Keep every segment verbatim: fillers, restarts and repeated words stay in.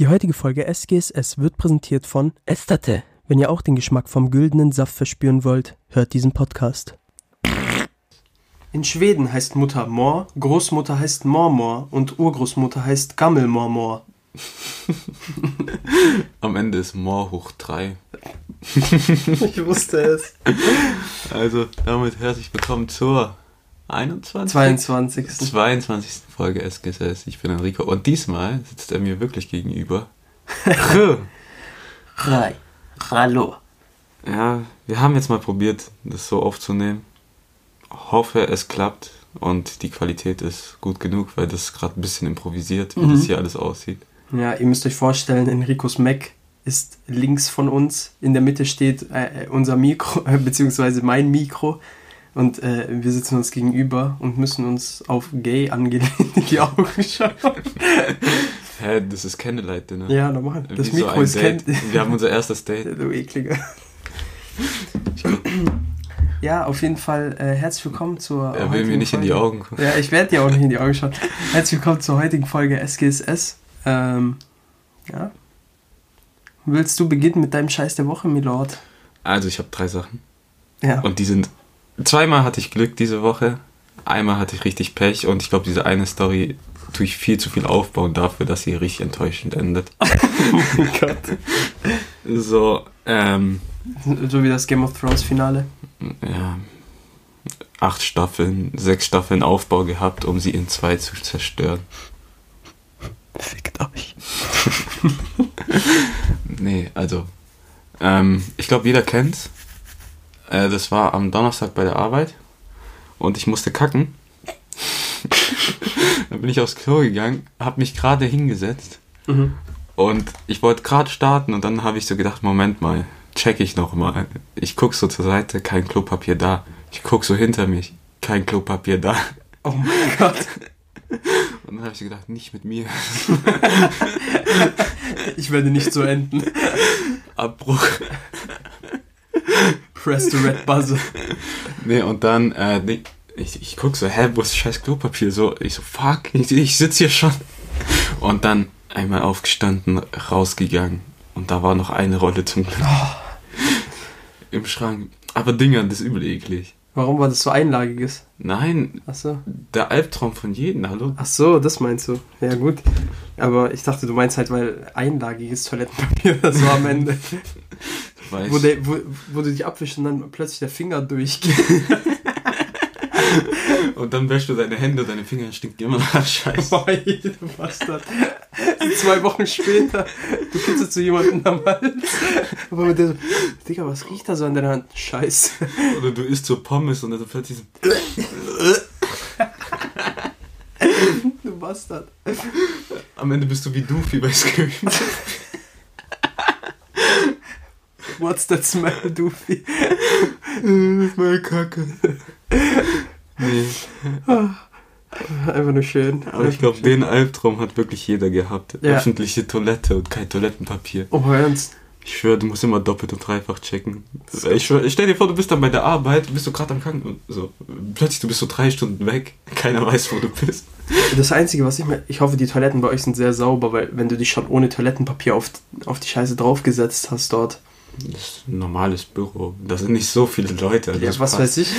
Die heutige Folge S G S S wird präsentiert von Esterte. Wenn ihr auch den Geschmack vom güldenen Saft verspüren wollt, hört diesen Podcast. In Schweden heißt Mutter Mor, Großmutter heißt Mormor und Urgroßmutter heißt Gammelmormor. Am Ende ist Mor hoch drei. Ich wusste es. Also, damit herzlich willkommen zur einundzwanzigsten. zweiundzwanzigsten. zweiundzwanzigsten. Folge S G S S. Ich bin Enrico und diesmal sitzt er mir wirklich gegenüber. Hi. Hallo. Ja, wir haben jetzt mal probiert, das so aufzunehmen. Hoffe, es klappt und die Qualität ist gut genug, weil das gerade ein bisschen improvisiert, wie mhm. das hier alles aussieht. Ja, ihr müsst euch vorstellen, Enricos Mac ist links von uns. In der Mitte steht äh, unser Mikro, äh, beziehungsweise mein Mikro. Und äh, wir sitzen uns gegenüber und müssen uns auf gay angelehnt in die Augen schauen. Hä, das ist Candlelight Dinner. Ja, normal. Das wie Mikro so ist Candlelight. Wir haben unser erstes Date. Du ekliger. Ja, auf jeden Fall äh, herzlich willkommen zur Er will mir nicht Folge. In die Augen gucken. Ja, ich werde dir auch nicht in die Augen schauen. Herzlich willkommen zur heutigen Folge S G S S. Ähm, ja. Willst du beginnen mit deinem Scheiß der Woche, Milord? Also, ich habe drei Sachen. Ja. Und die sind... Zweimal hatte ich Glück diese Woche, einmal hatte ich richtig Pech und ich glaube, diese eine Story tue ich viel zu viel aufbauen dafür, dass sie richtig enttäuschend endet. Oh mein Gott. So, ähm... So wie das Game of Thrones Finale? Ja. Acht Staffeln, sechs Staffeln Aufbau gehabt, um sie in zwei zu zerstören. Fickt euch. Nee, also... Ähm, ich glaube, jeder kennt's. Das war am Donnerstag bei der Arbeit und ich musste kacken. Dann bin ich aufs Klo gegangen, habe mich gerade hingesetzt mhm. und ich wollte gerade starten und dann habe ich so gedacht, Moment mal, check ich nochmal. Ich guck so zur Seite, kein Klopapier da. Ich guck so hinter mich, kein Klopapier da. Oh mein Gott. Und dann habe ich so gedacht, nicht mit mir. Ich werde nicht so enden. Abbruch. Press the red buzzer. Nee, und dann, äh, nee, ich, ich guck so, hä, wo ist das scheiß Klopapier? So, ich so, fuck, ich, ich sitz hier schon. Und dann einmal aufgestanden, rausgegangen. Und da war noch eine Rolle zum Glück. Oh. Im Schrank. Aber Dinger, das ist übel eklig. Warum war das so einlagiges? Nein. Ach so. Der Albtraum von jedem, hallo? Ach so, das meinst du. Ja, gut. Aber ich dachte, du meinst halt, weil einlagiges Toilettenpapier, das war am Ende. Wo, der, wo, wo du dich abwischst und dann plötzlich der Finger durchgeht. Und dann wäschst du deine Hände, deine Finger stinkt immer nach Scheiße. Boah, du Bastard. Zwei Wochen später, du kitzelst zu jemandem am Hals. Aber mit der so, Digga, was riecht da so an deiner Hand? Scheiße. Oder du isst so Pommes und dann plötzlich so... Du Bastard. Am Ende bist du wie Doofy bei Scary. What's that smell, Doofy? Das ist meine Kacke. Nee. Einfach nur schön. Aber ich glaube, den Albtraum hat wirklich jeder gehabt. Ja. Öffentliche Toilette und kein Toilettenpapier. Oh, ernst? Ich schwöre, du musst immer doppelt und dreifach checken. Ich schwör, stell dir vor, du bist dann bei der Arbeit, bist du gerade am Kranken und so. Plötzlich, du bist so drei Stunden weg. Keiner weiß, wo du bist. Das Einzige, was ich mir... Ich hoffe, die Toiletten bei euch sind sehr sauber, weil wenn du dich schon ohne Toilettenpapier auf, auf die Scheiße draufgesetzt hast dort... Das ist ein normales Büro. Da sind nicht so viele Leute. Ja, was passt. Weiß ich.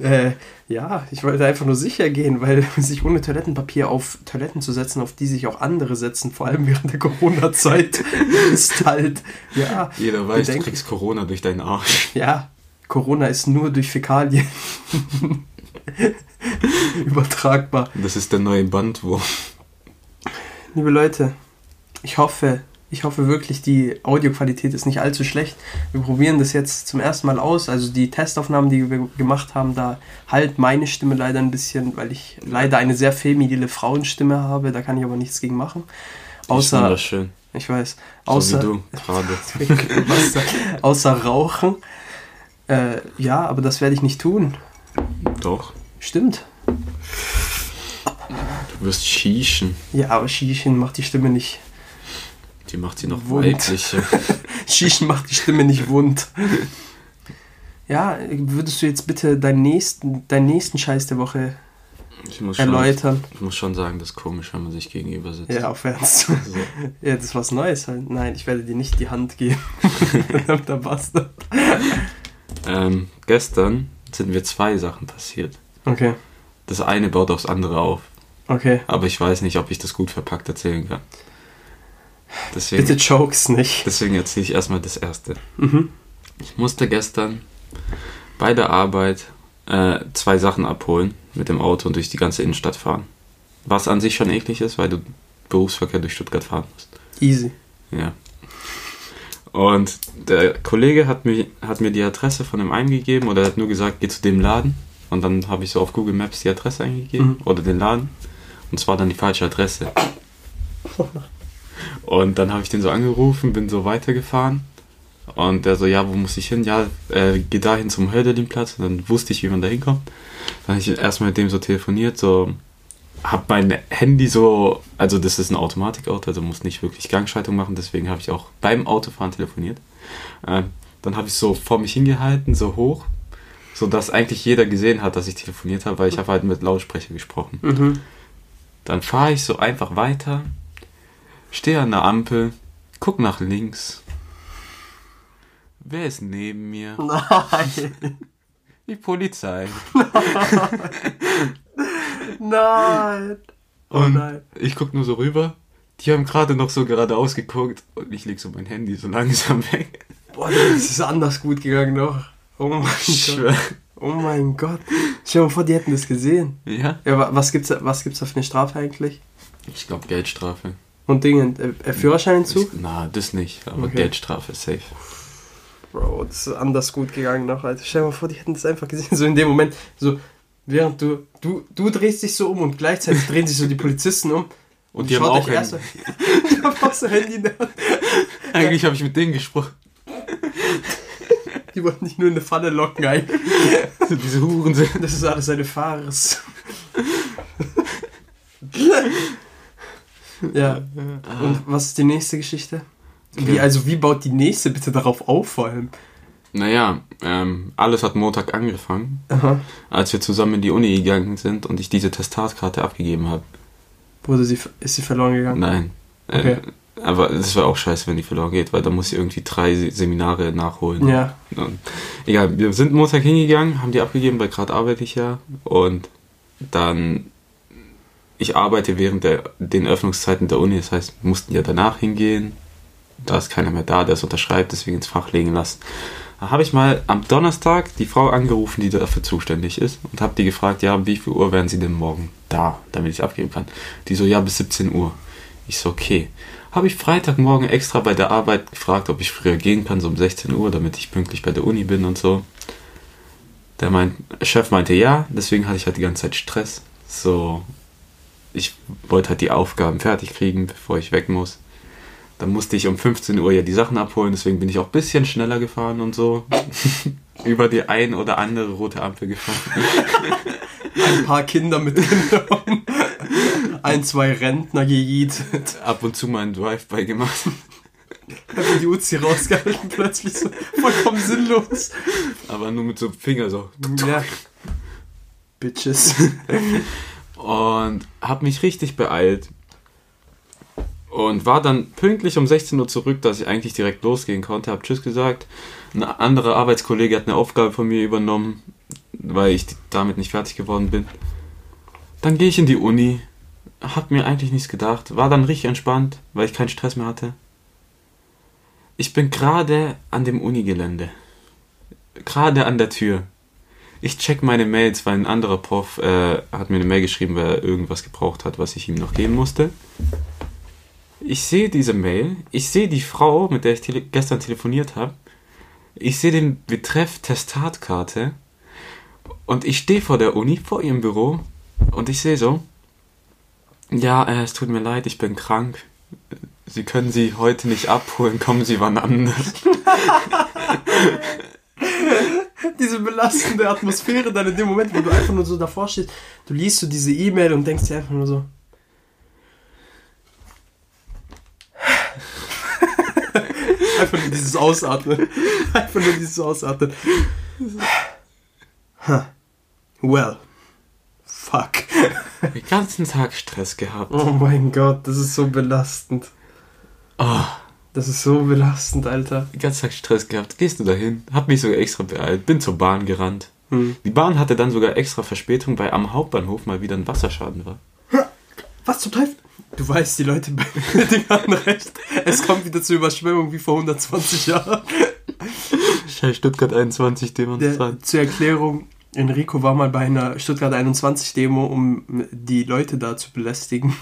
äh, ja, ich wollte einfach nur sicher gehen, weil sich ohne Toilettenpapier auf Toiletten zu setzen, auf die sich auch andere setzen, vor allem während der Corona-Zeit, ist halt, ja. Jeder weiß, du kriegst Corona durch deinen Arsch. Ja, Corona ist nur durch Fäkalien übertragbar. Das ist der neue Bandwurm. Liebe Leute, ich hoffe... Ich hoffe wirklich, die Audioqualität ist nicht allzu schlecht. Wir probieren das jetzt zum ersten Mal aus. Also die Testaufnahmen, die wir gemacht haben, da halt meine Stimme leider ein bisschen, weil ich leider eine sehr feminile Frauenstimme habe. Da kann ich aber nichts gegen machen. Außer, ich finde das schön. Ich weiß. Außer, so wie du gerade. Außer Rauchen. Äh, ja, aber das werde ich nicht tun. Doch. Stimmt. Du wirst schießen. Ja, aber schießen macht die Stimme nicht... Die macht sie noch wund. Weiblicher. Shishen macht die Stimme nicht wund. Ja, würdest du jetzt bitte deinen nächsten, deinen nächsten Scheiß der Woche Ich muss erläutern. Schon, ich muss schon sagen, das ist komisch, wenn man sich gegenüber sitzt. Ja, auf Ernst. So. Ja, das ist was Neues halt. Nein, ich werde dir nicht die Hand geben. Da passt das. Ähm, gestern sind mir zwei Sachen passiert. Okay. Das eine baut aufs andere auf. Okay. Aber ich weiß nicht, ob ich das gut verpackt erzählen kann. Deswegen, bitte jokes nicht. Deswegen erzähle ich erstmal das erste. Mhm. Ich musste gestern bei der Arbeit äh, zwei Sachen abholen, mit dem Auto und durch die ganze Innenstadt fahren. Was an sich schon eklig ist, weil du Berufsverkehr durch Stuttgart fahren musst. Easy. Ja. Und der Kollege hat mir, hat mir die Adresse von dem einen gegeben oder hat nur gesagt, geh zu dem Laden. Und dann habe ich so auf Google Maps die Adresse eingegeben, mhm, oder den Laden. Und zwar dann die falsche Adresse. Und dann habe ich den so angerufen, bin so weitergefahren. Und der so, ja, wo muss ich hin? Ja, äh, geh da hin zum Hölderlinplatz. Und dann wusste ich, wie man da hinkommt. Dann habe ich erstmal mit dem so telefoniert, so, habe mein Handy so, also das ist ein Automatikauto, also muss nicht wirklich Gangschaltung machen, deswegen habe ich auch beim Autofahren telefoniert. Äh, dann habe ich so vor mich hingehalten, so hoch, so dass eigentlich jeder gesehen hat, dass ich telefoniert habe, weil ich habe halt mit Lautsprecher gesprochen. Mhm. Dann fahre ich so einfach weiter, stehe an der Ampel, guck nach links. Wer ist neben mir? Nein. Die Polizei. Nein. Oh und nein. Ich guck nur so rüber. Die haben gerade noch so geradeaus geguckt und ich leg so mein Handy so langsam weg. Boah, das ist anders gut gegangen noch. Oh mein Gott. Oh mein Gott. Stell dir mal vor, die hätten das gesehen. Ja? Ja, was gibt's, was gibt's da für eine Strafe eigentlich? Ich glaube Geldstrafe. Und Dingen, äh, Führerscheinentzug? Na, das nicht, aber okay. Geldstrafe, safe. Bro, das ist anders gut gegangen noch, Alter. Stell dir mal vor, die hätten das einfach gesehen. So in dem Moment, so, während du, du, du drehst dich so um und gleichzeitig drehen sich so die Polizisten um. Und, und die haben auch Handy. Erst, du hast auch so Handy in der Hand. Eigentlich habe ich mit denen gesprochen. Die wollten dich nur in eine Falle locken, Alter. Diese Huren sind. Das ist alles eine Farce. Ja. Und was ist die nächste Geschichte? Wie, also wie baut die nächste bitte darauf auf, vor allem? Naja, ähm, alles hat Montag angefangen, aha, als wir zusammen in die Uni gegangen sind und ich diese Testatkarte abgegeben habe. Wurde sie, ist sie verloren gegangen? Nein. Okay. Äh, aber das wäre auch scheiße, wenn die verloren geht, weil da muss sie irgendwie drei Seminare nachholen. Ja. Und, egal, wir sind Montag hingegangen, haben die abgegeben, weil gerade arbeite ich ja. Und dann, ich arbeite während der, den Öffnungszeiten der Uni, das heißt, wir mussten ja danach hingehen. Da ist keiner mehr da, der es unterschreibt, deswegen ins Fach legen lassen. Da habe ich mal am Donnerstag die Frau angerufen, die dafür zuständig ist, und habe die gefragt, ja, wie viel Uhr wären Sie denn morgen da, damit ich es abgeben kann. Die so, ja, bis siebzehn Uhr. Ich so, okay. Habe ich Freitagmorgen extra bei der Arbeit gefragt, ob ich früher gehen kann, so um sechzehn Uhr, damit ich pünktlich bei der Uni bin und so. Der mein Chef meinte ja, deswegen hatte ich halt die ganze Zeit Stress. So, ich wollte halt die Aufgaben fertig kriegen, bevor ich weg muss. Dann musste ich um fünfzehn Uhr ja die Sachen abholen, deswegen bin ich auch ein bisschen schneller gefahren und so. Über die ein oder andere rote Ampel gefahren. Ein paar Kinder mitgenommen. Ein, zwei Rentner gejietet. Ab und zu mal einen Drive-By gemacht. Hab mir die Uzi rausgehalten, plötzlich so vollkommen sinnlos. Aber nur mit so Finger so. Ja. Bitches. Und hab mich richtig beeilt. Und war dann pünktlich um sechzehn Uhr zurück, dass ich eigentlich direkt losgehen konnte. Hab Tschüss gesagt. Ein anderer Arbeitskollege hat eine Aufgabe von mir übernommen, weil ich damit nicht fertig geworden bin. Dann gehe ich in die Uni. Hab mir eigentlich nichts gedacht. War dann richtig entspannt, weil ich keinen Stress mehr hatte. Ich bin gerade an dem Unigelände. Gerade an der Tür. Ich check meine Mails, weil ein anderer Prof äh, hat mir eine Mail geschrieben, weil er irgendwas gebraucht hat, was ich ihm noch geben musste. Ich sehe diese Mail, ich sehe die Frau, mit der ich tele- gestern telefoniert habe, ich sehe den Betreff Testatkarte und ich stehe vor der Uni, vor ihrem Büro und ich sehe so, ja, äh, es tut mir leid, ich bin krank, Sie können sie heute nicht abholen, kommen Sie wann anders. Diese belastende Atmosphäre dann in dem Moment, wo du einfach nur so davor stehst, du liest so diese E-Mail und denkst dir einfach nur so, einfach nur dieses Ausatmen. Einfach nur dieses Ausatmen. Huh. Well. Fuck. Den ganzen Tag Stress gehabt. Oh mein Gott, das ist so belastend. Oh. Das ist so belastend, Alter. Den ganzen Tag Stress gehabt. Gehst du dahin? Hab mich sogar extra beeilt. Bin zur Bahn gerannt. Hm. Die Bahn hatte dann sogar extra Verspätung, weil am Hauptbahnhof mal wieder ein Wasserschaden war. Was zum Teufel? Du weißt, die Leute bei dem haben recht. Es kommt wieder zur Überschwemmung wie vor hundertzwanzig Jahren. Scheiß Stuttgart einundzwanzig Demonstranten. Zur Erklärung, Enrico war mal bei einer Stuttgart einundzwanzig Demo, um die Leute da zu belästigen.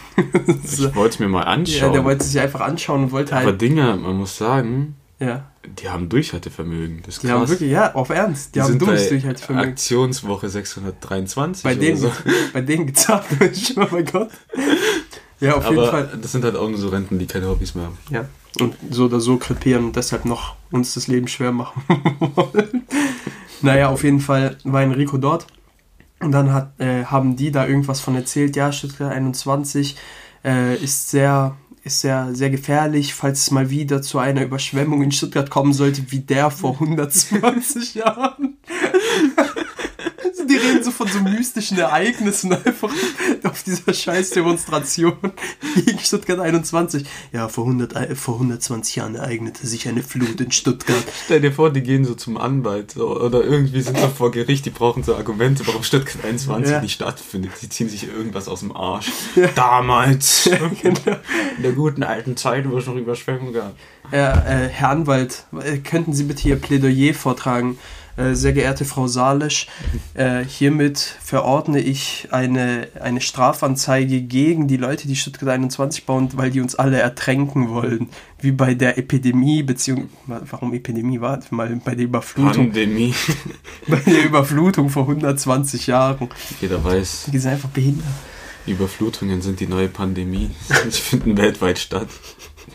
Ich wollte es mir mal anschauen. Ja, der wollte sich einfach anschauen und wollte halt... Aber Dinge, man muss sagen, ja. Die haben Durchhaltevermögen. Das ist die krass. Haben wirklich, ja, auf Ernst, die, die haben sind dummes bei Durchhaltevermögen. Aktionswoche sechshundertdreiundzwanzig bei denen, oder so. Bei denen gezahlt wird, oh mein Gott. Ja, auf jeden Fall. Das sind halt auch nur so Renten, die keine Hobbys mehr haben. Ja, und so oder so krepieren und deshalb noch uns das Leben schwer machen wollen. Naja, auf jeden Fall war Enrico dort und dann hat, äh, haben die da irgendwas von erzählt. Ja, Stuttgart einundzwanzig äh, ist sehr... ist ja sehr gefährlich, falls es mal wieder zu einer Überschwemmung in Stuttgart kommen sollte, wie der vor hundertzwanzig Jahren. Die reden so von so mystischen Ereignissen einfach auf dieser scheiß Demonstration gegen Stuttgart einundzwanzig. Ja, vor, hundert, vor hundertzwanzig Jahren ereignete sich eine Flut in Stuttgart. Stell dir vor, die gehen so zum Anwalt so, oder irgendwie sind da vor Gericht, die brauchen so Argumente, warum Stuttgart einundzwanzig ja. nicht stattfindet. Die ziehen sich irgendwas aus dem Arsch. Ja. Damals. Ja, genau. In der guten alten Zeit, wo es noch Überschwemmung gab. Ja, äh, Herr Anwalt, könnten Sie bitte Ihr Plädoyer vortragen? Sehr geehrte Frau Salisch, äh, hiermit verordne ich eine, eine Strafanzeige gegen die Leute, die Stuttgart einundzwanzig bauen, weil die uns alle ertränken wollen. Wie bei der Epidemie, beziehungsweise, warum Epidemie war? Mal bei der Überflutung. Pandemie. Bei der Überflutung vor hundertzwanzig Jahren. Jeder weiß. Die sind einfach behindert. Überflutungen sind die neue Pandemie. Sie finden weltweit statt.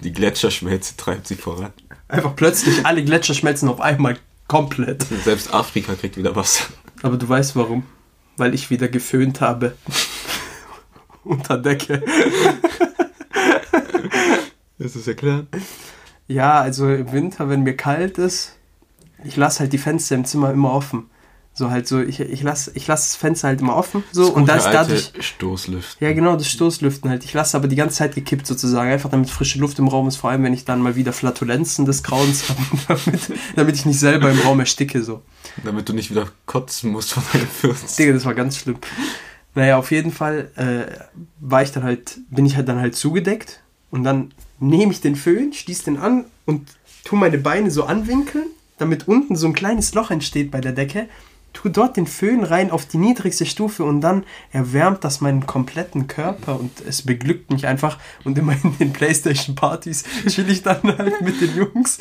Die Gletscherschmelze treibt sie voran. Einfach plötzlich alle Gletscher schmelzen auf einmal. Komplett. Selbst Afrika kriegt wieder Wasser. Aber du weißt warum. Weil ich wieder geföhnt habe. Unter Decke. Ist das erklärt? Ja, also im Winter, wenn mir kalt ist, ich lasse halt die Fenster im Zimmer immer offen. So halt so, ich, ich lasse ich lass das Fenster halt immer offen. So das und das dadurch. Stoßlüften. Ja, genau, das Stoßlüften halt. Ich lasse aber die ganze Zeit gekippt sozusagen, einfach damit frische Luft im Raum ist, vor allem wenn ich dann mal wieder Flatulenzen des Grauens habe, damit, damit ich nicht selber im Raum ersticke. So. Damit du nicht wieder kotzen musst von deinem Fürst. Digga, das war ganz schlimm. Naja, auf jeden Fall äh, war ich dann halt, bin ich halt dann halt zugedeckt und dann nehme ich den Föhn, schließe den an und tue meine Beine so anwinkeln, damit unten so ein kleines Loch entsteht bei der Decke. Tu dort den Föhn rein auf die niedrigste Stufe und dann erwärmt das meinen kompletten Körper und es beglückt mich einfach. Und immer in den Playstation-Partys chill ich dann halt mit den Jungs,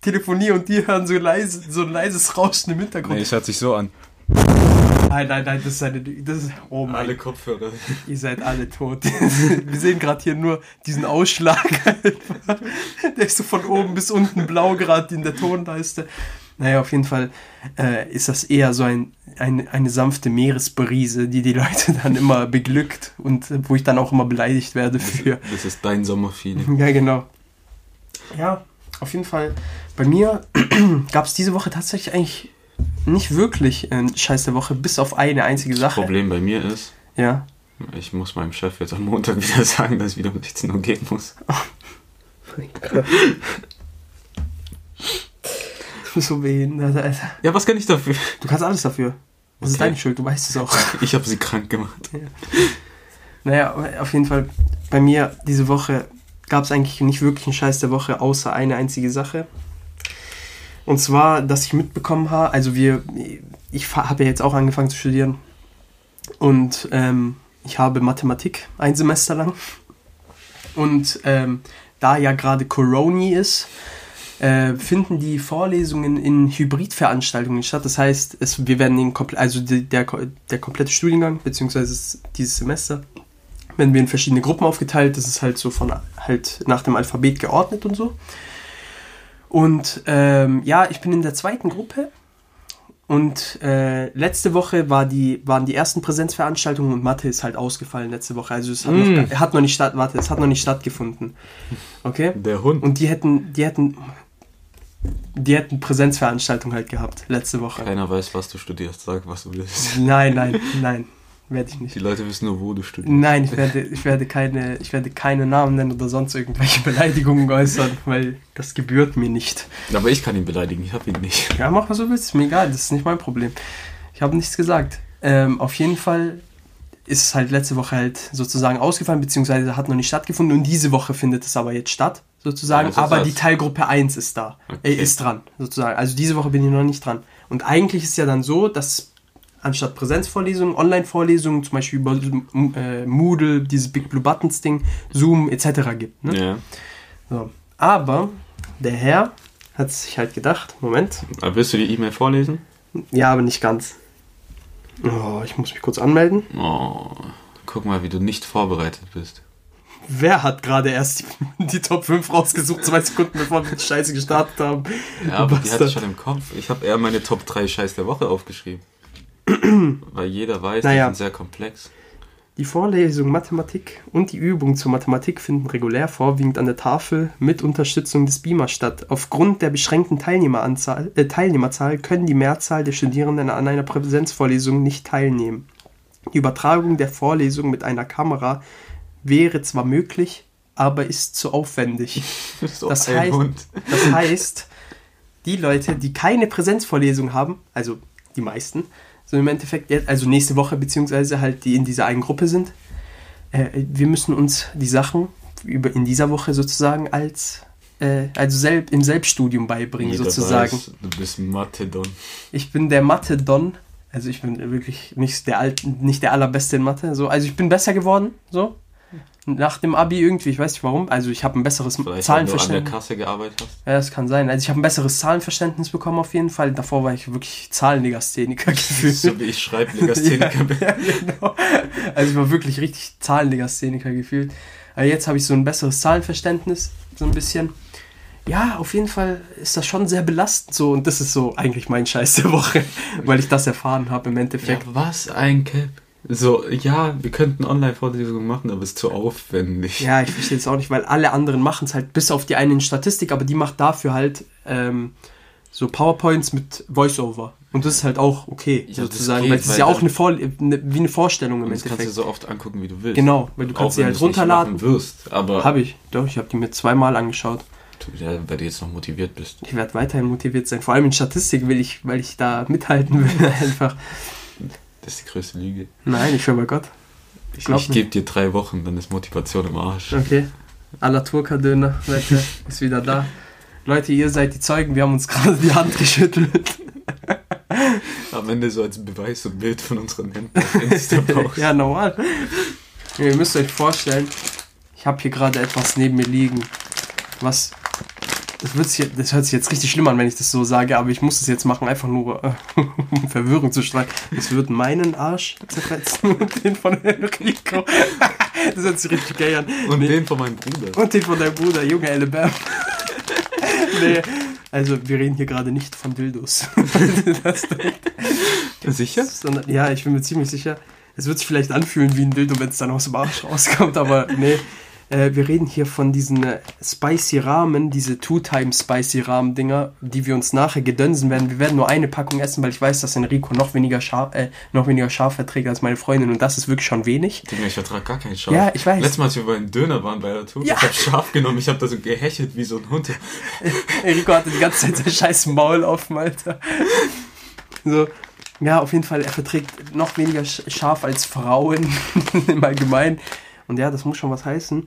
telefoniere und die hören so, leise, so ein leises Rauschen im Hintergrund. Nee, es hört sich so an. Nein, nein, nein, das ist eine... Das ist, oh mein, alle Kopfhörer. Ihr seid alle tot. Wir sehen gerade hier nur diesen Ausschlag einfach. Der ist so von oben bis unten blau gerade in der Tonleiste. Naja, auf jeden Fall äh, ist das eher so ein, ein, eine sanfte Meeresbrise, die die Leute dann immer beglückt und äh, wo ich dann auch immer beleidigt werde für... Das ist dein Sommerfeeling. Ja, genau. Ja, auf jeden Fall. Bei mir gab es diese Woche tatsächlich eigentlich nicht wirklich äh, Scheiß der Woche, bis auf eine einzige Sache. Das Problem bei mir ist, ja, ich muss meinem Chef jetzt am Montag wieder sagen, dass ich wieder um sechzehn Uhr gehen muss. Oh mein Gott. So behindert, Alter. Ja, was kann ich dafür? Du kannst alles dafür. Das okay. ist deine Schuld, du weißt es auch. Ich habe sie krank gemacht. Ja. Naja, auf jeden Fall, bei mir diese Woche gab es eigentlich nicht wirklich einen Scheiß der Woche, außer eine einzige Sache. Und zwar, dass ich mitbekommen habe, also wir, ich habe ja jetzt auch angefangen zu studieren und ähm, ich habe Mathematik ein Semester lang und ähm, da ja gerade Coroni ist, Äh, finden die Vorlesungen in Hybridveranstaltungen statt. Das heißt, es, wir werden den komple- also die, der, der komplette Studiengang, beziehungsweise dieses Semester, werden wir in verschiedene Gruppen aufgeteilt. Das ist halt so von halt nach dem Alphabet geordnet und so. Und ähm, ja, ich bin in der zweiten Gruppe und äh, letzte Woche war die, waren die ersten Präsenzveranstaltungen und Mathe ist halt ausgefallen letzte Woche. Also es hat, mm. noch, hat noch nicht statt, warte, es hat noch nicht stattgefunden. Okay? Der Hund. Und die hätten, die hätten. Die hätten Präsenzveranstaltung halt gehabt, letzte Woche. Keiner weiß, was du studierst. Sag, was du willst. Nein, nein, nein. Werde ich nicht. Die Leute wissen nur, wo du studierst. Nein, ich werde, ich werde keine, ich werde keine Namen nennen oder sonst irgendwelche Beleidigungen äußern, weil das gebührt mir nicht. Aber ich kann ihn beleidigen, ich habe ihn nicht. Ja, mach was du willst, ist mir egal, das ist nicht mein Problem. Ich habe nichts gesagt. Ähm, auf jeden Fall ist es halt letzte Woche halt sozusagen ausgefallen, beziehungsweise hat noch nicht stattgefunden und diese Woche findet es aber jetzt statt, sozusagen. Ja, aber die Teilgruppe eins ist da, okay. äh, ist dran, sozusagen. Also diese Woche bin ich noch nicht dran. Und eigentlich ist es ja dann so, dass anstatt Präsenzvorlesungen, Online-Vorlesungen, zum Beispiel über äh, Moodle, dieses Big Blue Buttons-Ding, Zoom et cetera gibt. Ne? Ja. So. Aber der Herr hat sich halt gedacht, Moment. Aber willst du die E-Mail vorlesen? Ja, aber nicht ganz. Oh, ich muss mich kurz anmelden. Oh, guck mal, wie du nicht vorbereitet bist. Wer hat gerade erst die, die Top fünf rausgesucht, zwei Sekunden bevor wir die Scheiße gestartet haben? Ja, aber die hatte ich schon im Kopf. Ich habe eher meine Top drei Scheiß der Woche aufgeschrieben. Weil jeder weiß, naja, die sind sehr komplex. Die Vorlesung Mathematik und die Übung zur Mathematik finden regulär vorwiegend an der Tafel mit Unterstützung des Beamers statt. Aufgrund der beschränkten Teilnehmeranzahl, äh, Teilnehmerzahl können die Mehrzahl der Studierenden an einer Präsenzvorlesung nicht teilnehmen. Die Übertragung der Vorlesung mit einer Kamera wäre zwar möglich, aber ist zu aufwendig. So das, heißt, das heißt, die Leute, die keine Präsenzvorlesung haben, also die meisten, so im Endeffekt, jetzt, also nächste Woche, beziehungsweise halt die in dieser einen Gruppe sind, äh, wir müssen uns die Sachen über in dieser Woche sozusagen als, äh, also selb, im Selbststudium beibringen. Jeder sozusagen. Weiß, du bist Mathe-Don. Ich bin der Mathe-Don, also ich bin wirklich nicht der, Alt, nicht der allerbeste in Mathe, so, also ich bin besser geworden, so, nach dem Abi irgendwie, ich weiß nicht warum, also ich habe ein besseres Vielleicht, Zahlenverständnis. Weil du an der Kasse gearbeitet hast? Ja, das kann sein. Also ich habe ein besseres Zahlenverständnis bekommen auf jeden Fall. Davor war ich wirklich Zahlenlegastheniker gefühlt. So wie ich Schreiblegastheniker bin. Ja, genau. Also ich war wirklich richtig Zahlenlegastheniker gefühlt. Aber jetzt habe ich so ein besseres Zahlenverständnis, so ein bisschen. Ja, auf jeden Fall ist das schon sehr belastend so und das ist so eigentlich mein Scheiß der Woche, weil ich das erfahren habe im Endeffekt. Ja, was ein Cap. So, ja, wir könnten Online-Vorlesungen machen, aber es ist zu aufwendig. Ja, ich verstehe es auch nicht, weil alle anderen machen es halt, bis auf die eine in Statistik, aber die macht dafür halt ähm, so PowerPoints mit Voiceover. Und das ist halt auch okay, ja, sozusagen, geht, weil es ist ja auch eine Vor- eine, wie eine Vorstellung im das Endeffekt. Das kannst du so oft angucken, wie du willst. Genau, weil du auch kannst sie halt runterladen. Wirst, aber hab ich, doch, ich habe die mir zweimal angeschaut. Ja, weil du jetzt noch motiviert bist. Ich werde weiterhin motiviert sein, vor allem in Statistik will ich, weil ich da mithalten will einfach. Das ist die größte Lüge. Nein, ich schwöre bei Gott. Ich, ich gebe dir drei Wochen, dann ist Motivation im Arsch. Okay. A la Turka-Döner, Leute, ist wieder da. Leute, ihr seid die Zeugen, wir haben uns gerade die Hand geschüttelt. Am Ende so als Beweis und Bild von unseren Händen auf Instagram. Ja, normal. Ihr müsst euch vorstellen, ich habe hier gerade etwas neben mir liegen, was... Das, wird sich, das hört sich jetzt richtig schlimm an, wenn ich das so sage, aber ich muss es jetzt machen, einfach nur um Verwirrung zu streiten. Das wird meinen Arsch zerfetzen und den von Enrico. Das hört sich richtig geil an. Und nee. Den von meinem Bruder. Und den von deinem Bruder, Junge Elebam. Nee, also wir reden hier gerade nicht von Dildos. Das sicher? Sondern, ja, ich bin mir ziemlich sicher. Es wird sich vielleicht anfühlen wie ein Dildo, wenn es dann aus dem Arsch rauskommt, aber nee. Äh, wir reden hier von diesen äh, Spicy Ramen, diese Two-Time Spicy Ramen Dinger, die wir uns nachher gedönsen werden. Wir werden nur eine Packung essen, weil ich weiß, dass Enrico noch weniger scharf, äh, noch weniger scharf verträgt als meine Freundin und das ist wirklich schon wenig. Ich vertrage gar keinen Scharf. Ja, ich weiß. Letztes Mal, als wir bei einem Döner waren bei der Tour, ja. Ich habe scharf genommen, ich habe da so gehechelt wie so ein Hund. Enrico hatte die ganze Zeit sein scheiß Maul offen, Alter. So. Ja, auf jeden Fall, er verträgt noch weniger scharf als Frauen im Allgemeinen. Und ja, das muss schon was heißen.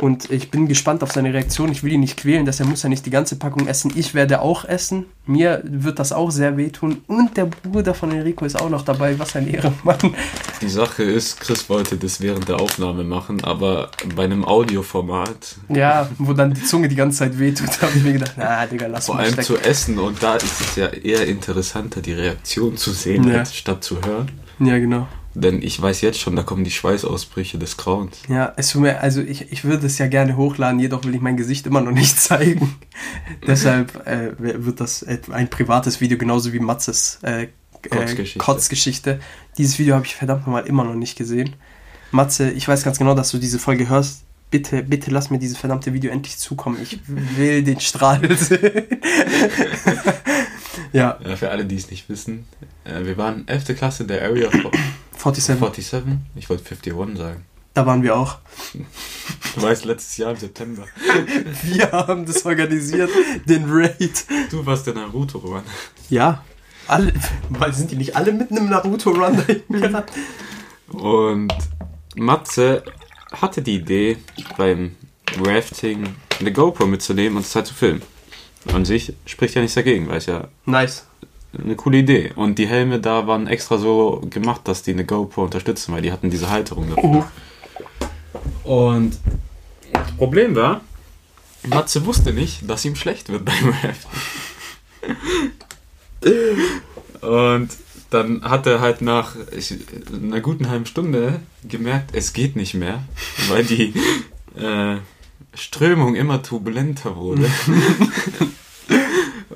Und ich bin gespannt auf seine Reaktion. Ich will ihn nicht quälen, deshalb muss er nicht die ganze Packung essen. Ich werde auch essen. Mir wird das auch sehr wehtun. Und der Bruder von Enrico ist auch noch dabei. Was ein Ehrenmann. Die Sache ist, Chris wollte das während der Aufnahme machen, aber bei einem Audioformat. Ja, wo dann die Zunge die ganze Zeit wehtut, habe ich mir gedacht, na, Digga, lass mal stecken. Vor allem zu essen. Und da ist es ja eher interessanter, die Reaktion zu sehen, ja, als statt zu hören. Ja, genau. Denn ich weiß jetzt schon, da kommen die Schweißausbrüche des Grauens. Ja, es tut mir, also ich, ich würde es ja gerne hochladen, jedoch will ich mein Gesicht immer noch nicht zeigen. Deshalb äh, wird das ein privates Video, genauso wie Matzes äh, Kotzgeschichte. Kotzgeschichte. Dieses Video habe ich verdammt nochmal immer noch nicht gesehen. Matze, ich weiß ganz genau, dass du diese Folge hörst. Bitte, bitte lass mir dieses verdammte Video endlich zukommen. Ich will den Strahl sehen. Ja. Ja, für alle, die es nicht wissen, wir waren elfte Klasse in der Area siebenundvierzig. Ich wollte einundfünfzig sagen. Da waren wir auch. Du weißt, letztes Jahr im September. Wir haben das organisiert, den Raid. Du warst der Naruto-Run. Ja, alle, weil sind die nicht alle mit einem Naruto-Run? Und Matze hatte die Idee, beim Rafting eine GoPro mitzunehmen und es halt zu filmen. An sich spricht ja nichts dagegen, weil es ja... Nice. Eine coole Idee. Und die Helme da waren extra so gemacht, dass die eine GoPro unterstützen, weil die hatten diese Halterung dafür. Oh. Und das Problem war, Matze wusste nicht, dass ihm schlecht wird beim Rafting. Und dann hat er halt nach einer guten halben Stunde gemerkt, es geht nicht mehr, weil die äh, Strömung immer turbulenter wurde.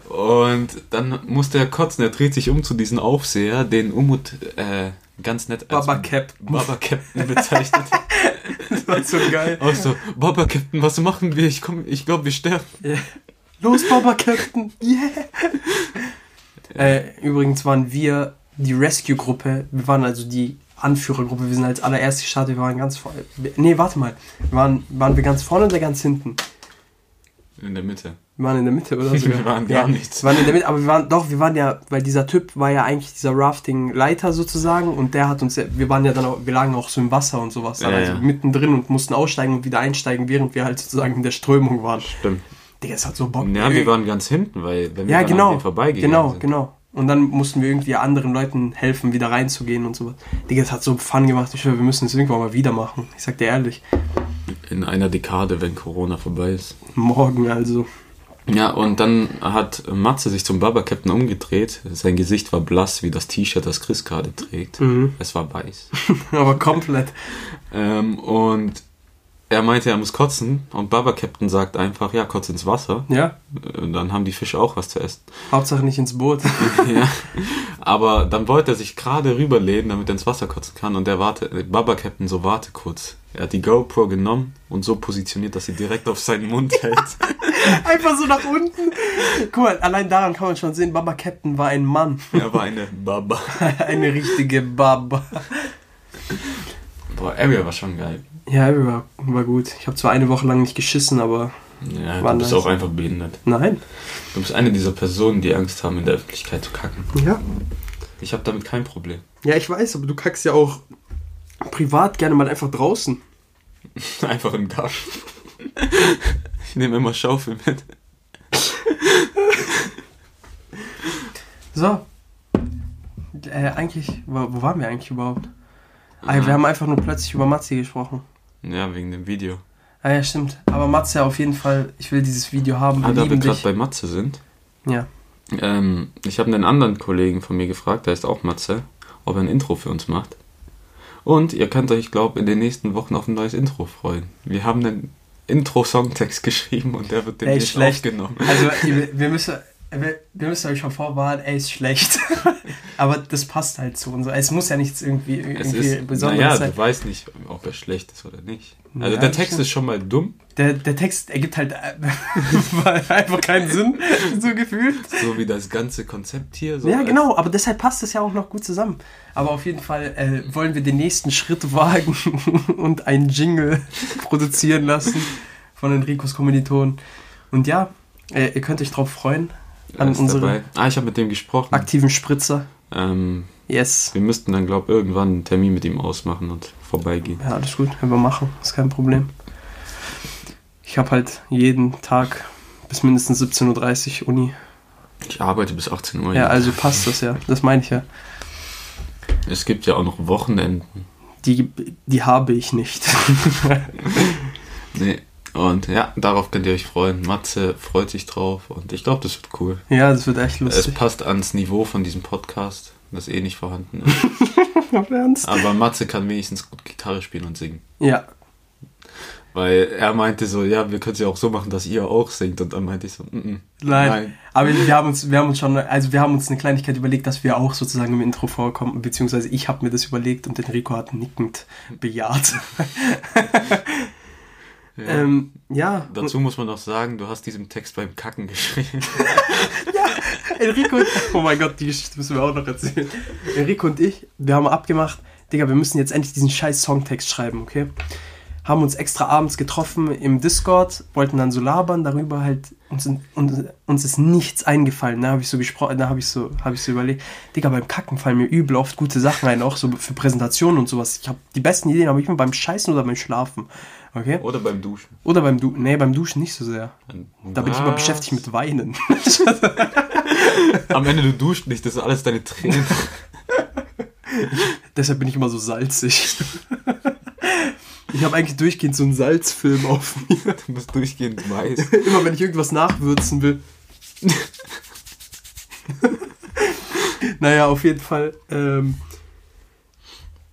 Und dann musste er kotzen, er dreht sich um zu diesem Aufseher, den Umut äh, ganz nett als Baba Captain, Baba Captain bezeichnet. Das war so geil. Auch so, Baba Captain, was machen wir? Ich komm, ich glaube, wir sterben. Yeah. Los, Baba Captain, yeah! Äh, übrigens waren wir die Rescue-Gruppe, wir waren also die Anführergruppe, wir sind als allererst gestartet, wir waren ganz vorne. Nee, warte mal, waren, waren wir ganz vorne oder ganz hinten? In der Mitte. Wir waren in der Mitte, oder? Sogar? Wir waren gar ja, nichts. Wir waren in der Mitte, aber wir waren, doch, wir waren ja, weil dieser Typ war ja eigentlich dieser Rafting-Leiter sozusagen und der hat uns, wir waren ja dann auch, wir lagen auch so im Wasser und sowas, ja, also ja. mittendrin und mussten aussteigen und wieder einsteigen, während wir halt sozusagen in der Strömung waren. Stimmt. Digga, es hat so Bock. Ja, wir waren ganz hinten, weil wenn wir ja, dann genau, an denen vorbeigegangen genau, sind. Genau, genau. Und dann mussten wir irgendwie anderen Leuten helfen, wieder reinzugehen und sowas. Digga, es hat so Fun gemacht. Ich höre, wir müssen es irgendwann mal wieder machen. Ich sag dir ehrlich. In einer Dekade, wenn Corona vorbei ist. Morgen also. Ja, und dann hat Matze sich zum Baba-Captain umgedreht. Sein Gesicht war blass wie das T-Shirt, das Chris gerade trägt. Mhm. Es war weiß. Aber komplett. ähm, und er meinte, er muss kotzen. Und Baba-Captain sagt einfach, ja, kotz ins Wasser. Ja. Und dann haben die Fische auch was zu essen. Hauptsache nicht ins Boot. Ja. Aber dann wollte er sich gerade rüberlehnen, damit er ins Wasser kotzen kann. Und der warte, Baba-Captain so, warte kurz. Er hat die GoPro genommen und so positioniert, dass sie direkt auf seinen Mund hält. Einfach so nach unten. Guck mal, allein daran kann man schon sehen, Baba Captain war ein Mann. Er war eine Baba. Eine richtige Baba. Boah, Area war schon geil. Ja, Area war, war gut. Ich habe zwar eine Woche lang nicht geschissen, aber... Ja, du bist nice. Auch einfach behindert. Nein. Du bist eine dieser Personen, die Angst haben, in der Öffentlichkeit zu kacken. Ja. Ich habe damit kein Problem. Ja, ich weiß, aber du kackst ja auch... privat gerne mal einfach draußen. Einfach im Garten. Ich nehme immer Schaufel mit. So. Äh, eigentlich, wo, wo waren wir eigentlich überhaupt? Ah, wir haben einfach nur plötzlich über Matze gesprochen. Ja, wegen dem Video. Ah ja, stimmt. Aber Matze auf jeden Fall, ich will dieses Video haben. Ah, wir da wir gerade bei Matze sind. Ja. Ähm, ich habe einen anderen Kollegen von mir gefragt, der ist auch Matze, ob er ein Intro für uns macht. Und ihr könnt euch, glaube ich, in den nächsten Wochen auf ein neues Intro freuen. Wir haben einen Intro-Songtext geschrieben und der wird demnächst aufgenommen. Also wir müssen, wir, wir müssen euch schon vorwarnen, ey, ist schlecht. Aber das passt halt zu uns. Es muss ja nichts irgendwie, irgendwie es ist, Besonderes na ja, sein. Naja, du weißt nicht, ob er schlecht ist oder nicht. Also ja, der Text stimmt. Ist schon mal dumm. Der, der Text ergibt halt einfach keinen Sinn, so gefühlt. So wie das ganze Konzept hier. So ja, genau, aber deshalb passt es ja auch noch gut zusammen. Aber auf jeden Fall äh, wollen wir den nächsten Schritt wagen und einen Jingle produzieren lassen von Enricos Kommilitonen. Und ja, äh, ihr könnt euch drauf freuen. An ist unsere dabei. Ah, ich habe mit dem gesprochen. Aktiven Spritzer. Ähm, yes. Wir müssten dann, glaube ich, irgendwann einen Termin mit ihm ausmachen und vorbeigehen. Ja, alles gut, können wir machen, ist kein Problem. Ich habe halt jeden Tag bis mindestens siebzehn Uhr dreißig Uni. Ich arbeite bis achtzehn Uhr. Ja, also passt das ja, das meine ich ja. Es gibt ja auch noch Wochenenden. Die, die habe ich nicht. Nee, und ja, darauf könnt ihr euch freuen. Matze freut sich drauf und ich glaube, das wird cool. Ja, das wird echt lustig. Es passt ans Niveau von diesem Podcast, das eh nicht vorhanden ist. Aber Matze kann wenigstens gut Gitarre spielen und singen. Ja. Weil er meinte so, ja, wir können es ja auch so machen, dass ihr auch singt. Und dann meinte ich so, nein. nein. Aber wir haben uns, wir haben uns schon, also wir haben uns eine Kleinigkeit überlegt, dass wir auch sozusagen im Intro vorkommen, beziehungsweise ich habe mir das überlegt und Enrico hat nickend bejaht. Ja. Ähm, ja. Dazu muss man noch sagen, du hast diesen Text beim Kacken geschrieben. Ja, Enrico und, oh mein Gott, die müssen wir auch noch erzählen. Enrico und ich, wir haben abgemacht, Digga, wir müssen jetzt endlich diesen scheiß Songtext schreiben, okay? Haben uns extra abends getroffen im Discord, wollten dann so labern, darüber halt, uns, uns, uns ist nichts eingefallen. Da habe ich so gesprochen, da habe ich so, habe ich so überlegt, Digga, beim Kacken fallen mir übel oft gute Sachen ein, auch so für Präsentationen und sowas. Ich habe die besten Ideen, aber ich bin beim Scheißen oder beim Schlafen, okay? Oder beim Duschen. Oder beim Duschen, nee, beim Duschen nicht so sehr. Was? Da bin ich immer beschäftigt mit Weinen. Am Ende, du duschst nicht, das ist alles deine Tränen. Deshalb bin ich immer so salzig. Ich habe eigentlich durchgehend so einen Salzfilm auf mir. Du bist durchgehend weiß. Immer wenn ich irgendwas nachwürzen will. Naja, auf jeden Fall. Ähm,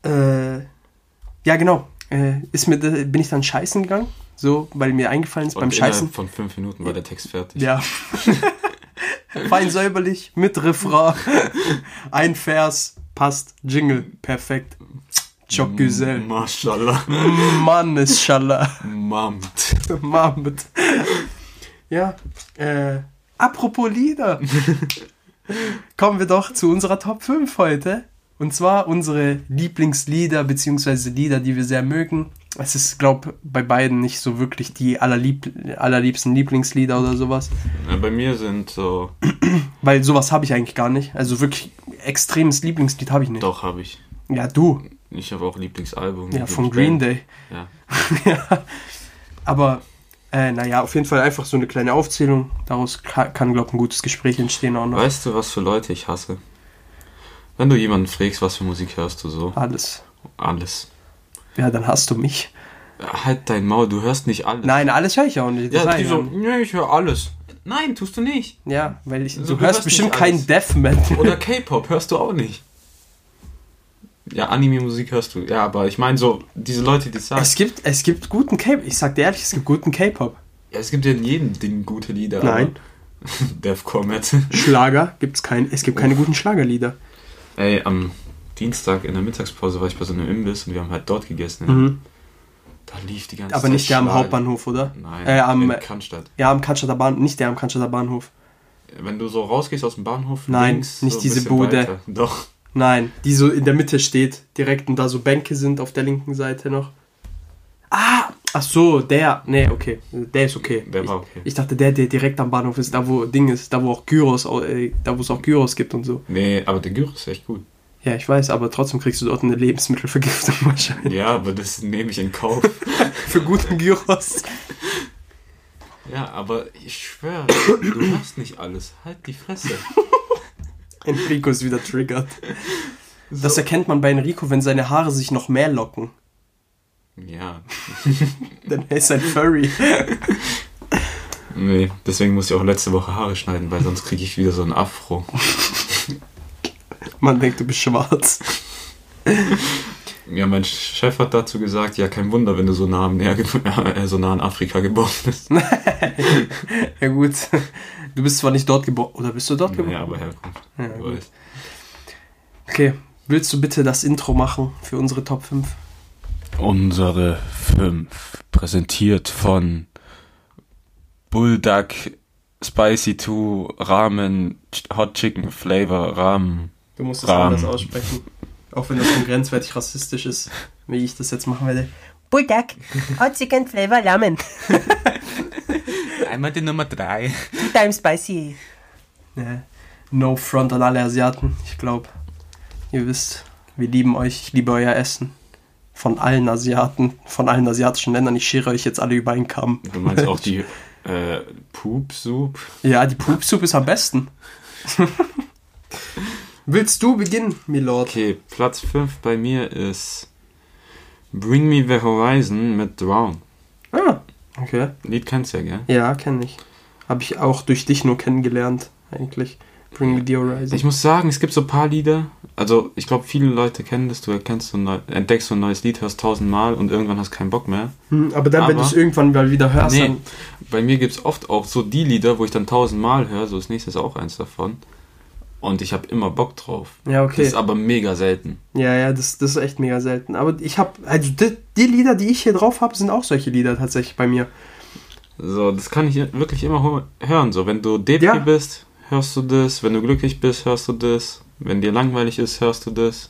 äh, ja, genau. Äh, ist mir, bin ich dann scheißen gegangen, so, weil mir eingefallen ist. Und beim Scheißen von fünf Minuten war der Text fertig. Ja. Fein säuberlich, mit Refrain. Ein Vers, passt, Jingle, perfekt. Joggesell. Maschallah. Manneschallah. Mamt. Mamt. Ja, äh, apropos Lieder. Kommen wir doch zu unserer Top fünf heute. Und zwar unsere Lieblingslieder, beziehungsweise Lieder, die wir sehr mögen. Es ist, glaube ich, bei beiden nicht so wirklich die allerlieb- allerliebsten Lieblingslieder oder sowas. Ja, bei mir sind so... Weil sowas habe ich eigentlich gar nicht. Also wirklich extremes Lieblingslied habe ich nicht. Doch, habe ich. Ja, du... Ich habe auch Lieblingsalbum. Ja, von Green Day. Ja. Ja. Aber, äh, naja, auf jeden Fall einfach so eine kleine Aufzählung. Daraus kann, glaube ich, ein gutes Gespräch entstehen auch noch. Weißt du, was für Leute ich hasse? Wenn du jemanden fragst, was für Musik hörst du so? Alles. Alles. Ja, dann hast du mich. Halt dein Maul, du hörst nicht alles. Nein, alles höre ich auch nicht. Das ja, die so, nee, ich höre alles. Nein, tust du nicht. Ja, weil ich, also, du, du hörst, hörst bestimmt keinen Death Metal. Oder K-Pop hörst du auch nicht. Ja, Anime-Musik hörst du. Ja, aber ich meine so, diese Leute, die sagen... Es gibt, es gibt guten K-Pop. Ich sag dir ehrlich, es gibt guten K-Pop. Ja, es gibt ja in jedem Ding gute Lieder. Nein. Deathcore Metal. Schlager gibt's kein... Es gibt Uff. keine guten Schlagerlieder. Ey, am Dienstag in der Mittagspause war ich bei so einem Imbiss und wir haben halt dort gegessen. Mhm. Da lief die ganze aber Zeit... Aber nicht der Schlager. Am Hauptbahnhof, oder? Nein, äh, am, in Cannstatt. Ja, am Cannstatter Bahnhof. Nicht der am Cannstatter Bahnhof. Wenn du so rausgehst aus dem Bahnhof... Nein, links, nicht so diese Bude. Weiter. Doch. Nein, die so in der Mitte steht, direkt, und da so Bänke sind auf der linken Seite noch. Ah, ach so, der, nee, okay, der ist okay. Der war okay. Ich, ich dachte, der, der direkt am Bahnhof ist, da wo Ding ist, da wo auch Gyros, äh, da wo es auch Gyros gibt und so. Nee, aber der Gyros ist echt gut. Ja, ich weiß, aber trotzdem kriegst du dort eine Lebensmittelvergiftung wahrscheinlich. Ja, aber das nehme ich in Kauf. Für guten Gyros. Ja, aber ich schwöre, du machst nicht alles, halt die Fresse. Enrico ist wieder triggert. So. Das erkennt man bei Enrico, wenn seine Haare sich noch mehr locken. Ja. Dann ist er ein Furry. Nee, deswegen muss ich auch letzte Woche Haare schneiden, weil sonst kriege ich wieder so einen Afro. Man denkt, du bist schwarz. Ja, mein Chef hat dazu gesagt, ja, kein Wunder, wenn du so nah, näher, äh, so nah in Afrika geboren bist. Ja gut, du bist zwar nicht dort geboren, oder bist du dort geboren? Ja, aber Herkunft. Ja, du weißt. Okay, willst du bitte das Intro machen für unsere Top fünf? Unsere fünf, präsentiert von Buldak, Spicy zwei, Ramen, Hot Chicken Flavor, Ramen. Du musst es anders aussprechen. Auch wenn das schon grenzwertig rassistisch ist, wie ich das jetzt machen werde. Buldak, Hot Chicken Flavor Ramen. Einmal die Nummer drei. Two times spicy. Yeah. No front an alle Asiaten. Ich glaube, ihr wisst, wir lieben euch. Ich liebe euer Essen. Von allen Asiaten, von allen asiatischen Ländern. Ich schere euch jetzt alle über einen Kamm. Du meinst auch die äh, Poop-Soup? Ja, die Poop-Soup ist am besten. Willst du beginnen, Milord? Okay, Platz fünf bei mir ist Bring Me The Horizon mit Drown. Ah, okay. Lied kennst du ja, gell? Ja, kenn ich. Habe ich auch durch dich nur kennengelernt, eigentlich. Bring Me The Horizon. Ich muss sagen, es gibt so ein paar Lieder, also ich glaube, viele Leute kennen das, du erkennst so neu, entdeckst so ein neues Lied, hörst tausendmal und irgendwann hast keinen Bock mehr. Hm, aber dann, aber, wenn du es irgendwann mal wieder hörst... Nee, dann bei mir gibt es oft auch so die Lieder, wo ich dann tausendmal höre, so das nächste ist auch eins davon. Und ich habe immer Bock drauf. Ja, okay. Das ist aber mega selten. Ja, ja, das, das ist echt mega selten. Aber ich habe, also die, die Lieder, die ich hier drauf habe, sind auch solche Lieder tatsächlich bei mir. So, das kann ich wirklich immer ho- hören. So, wenn du Depri ja. bist, hörst du das. Wenn du glücklich bist, hörst du das. Wenn dir langweilig ist, hörst du das.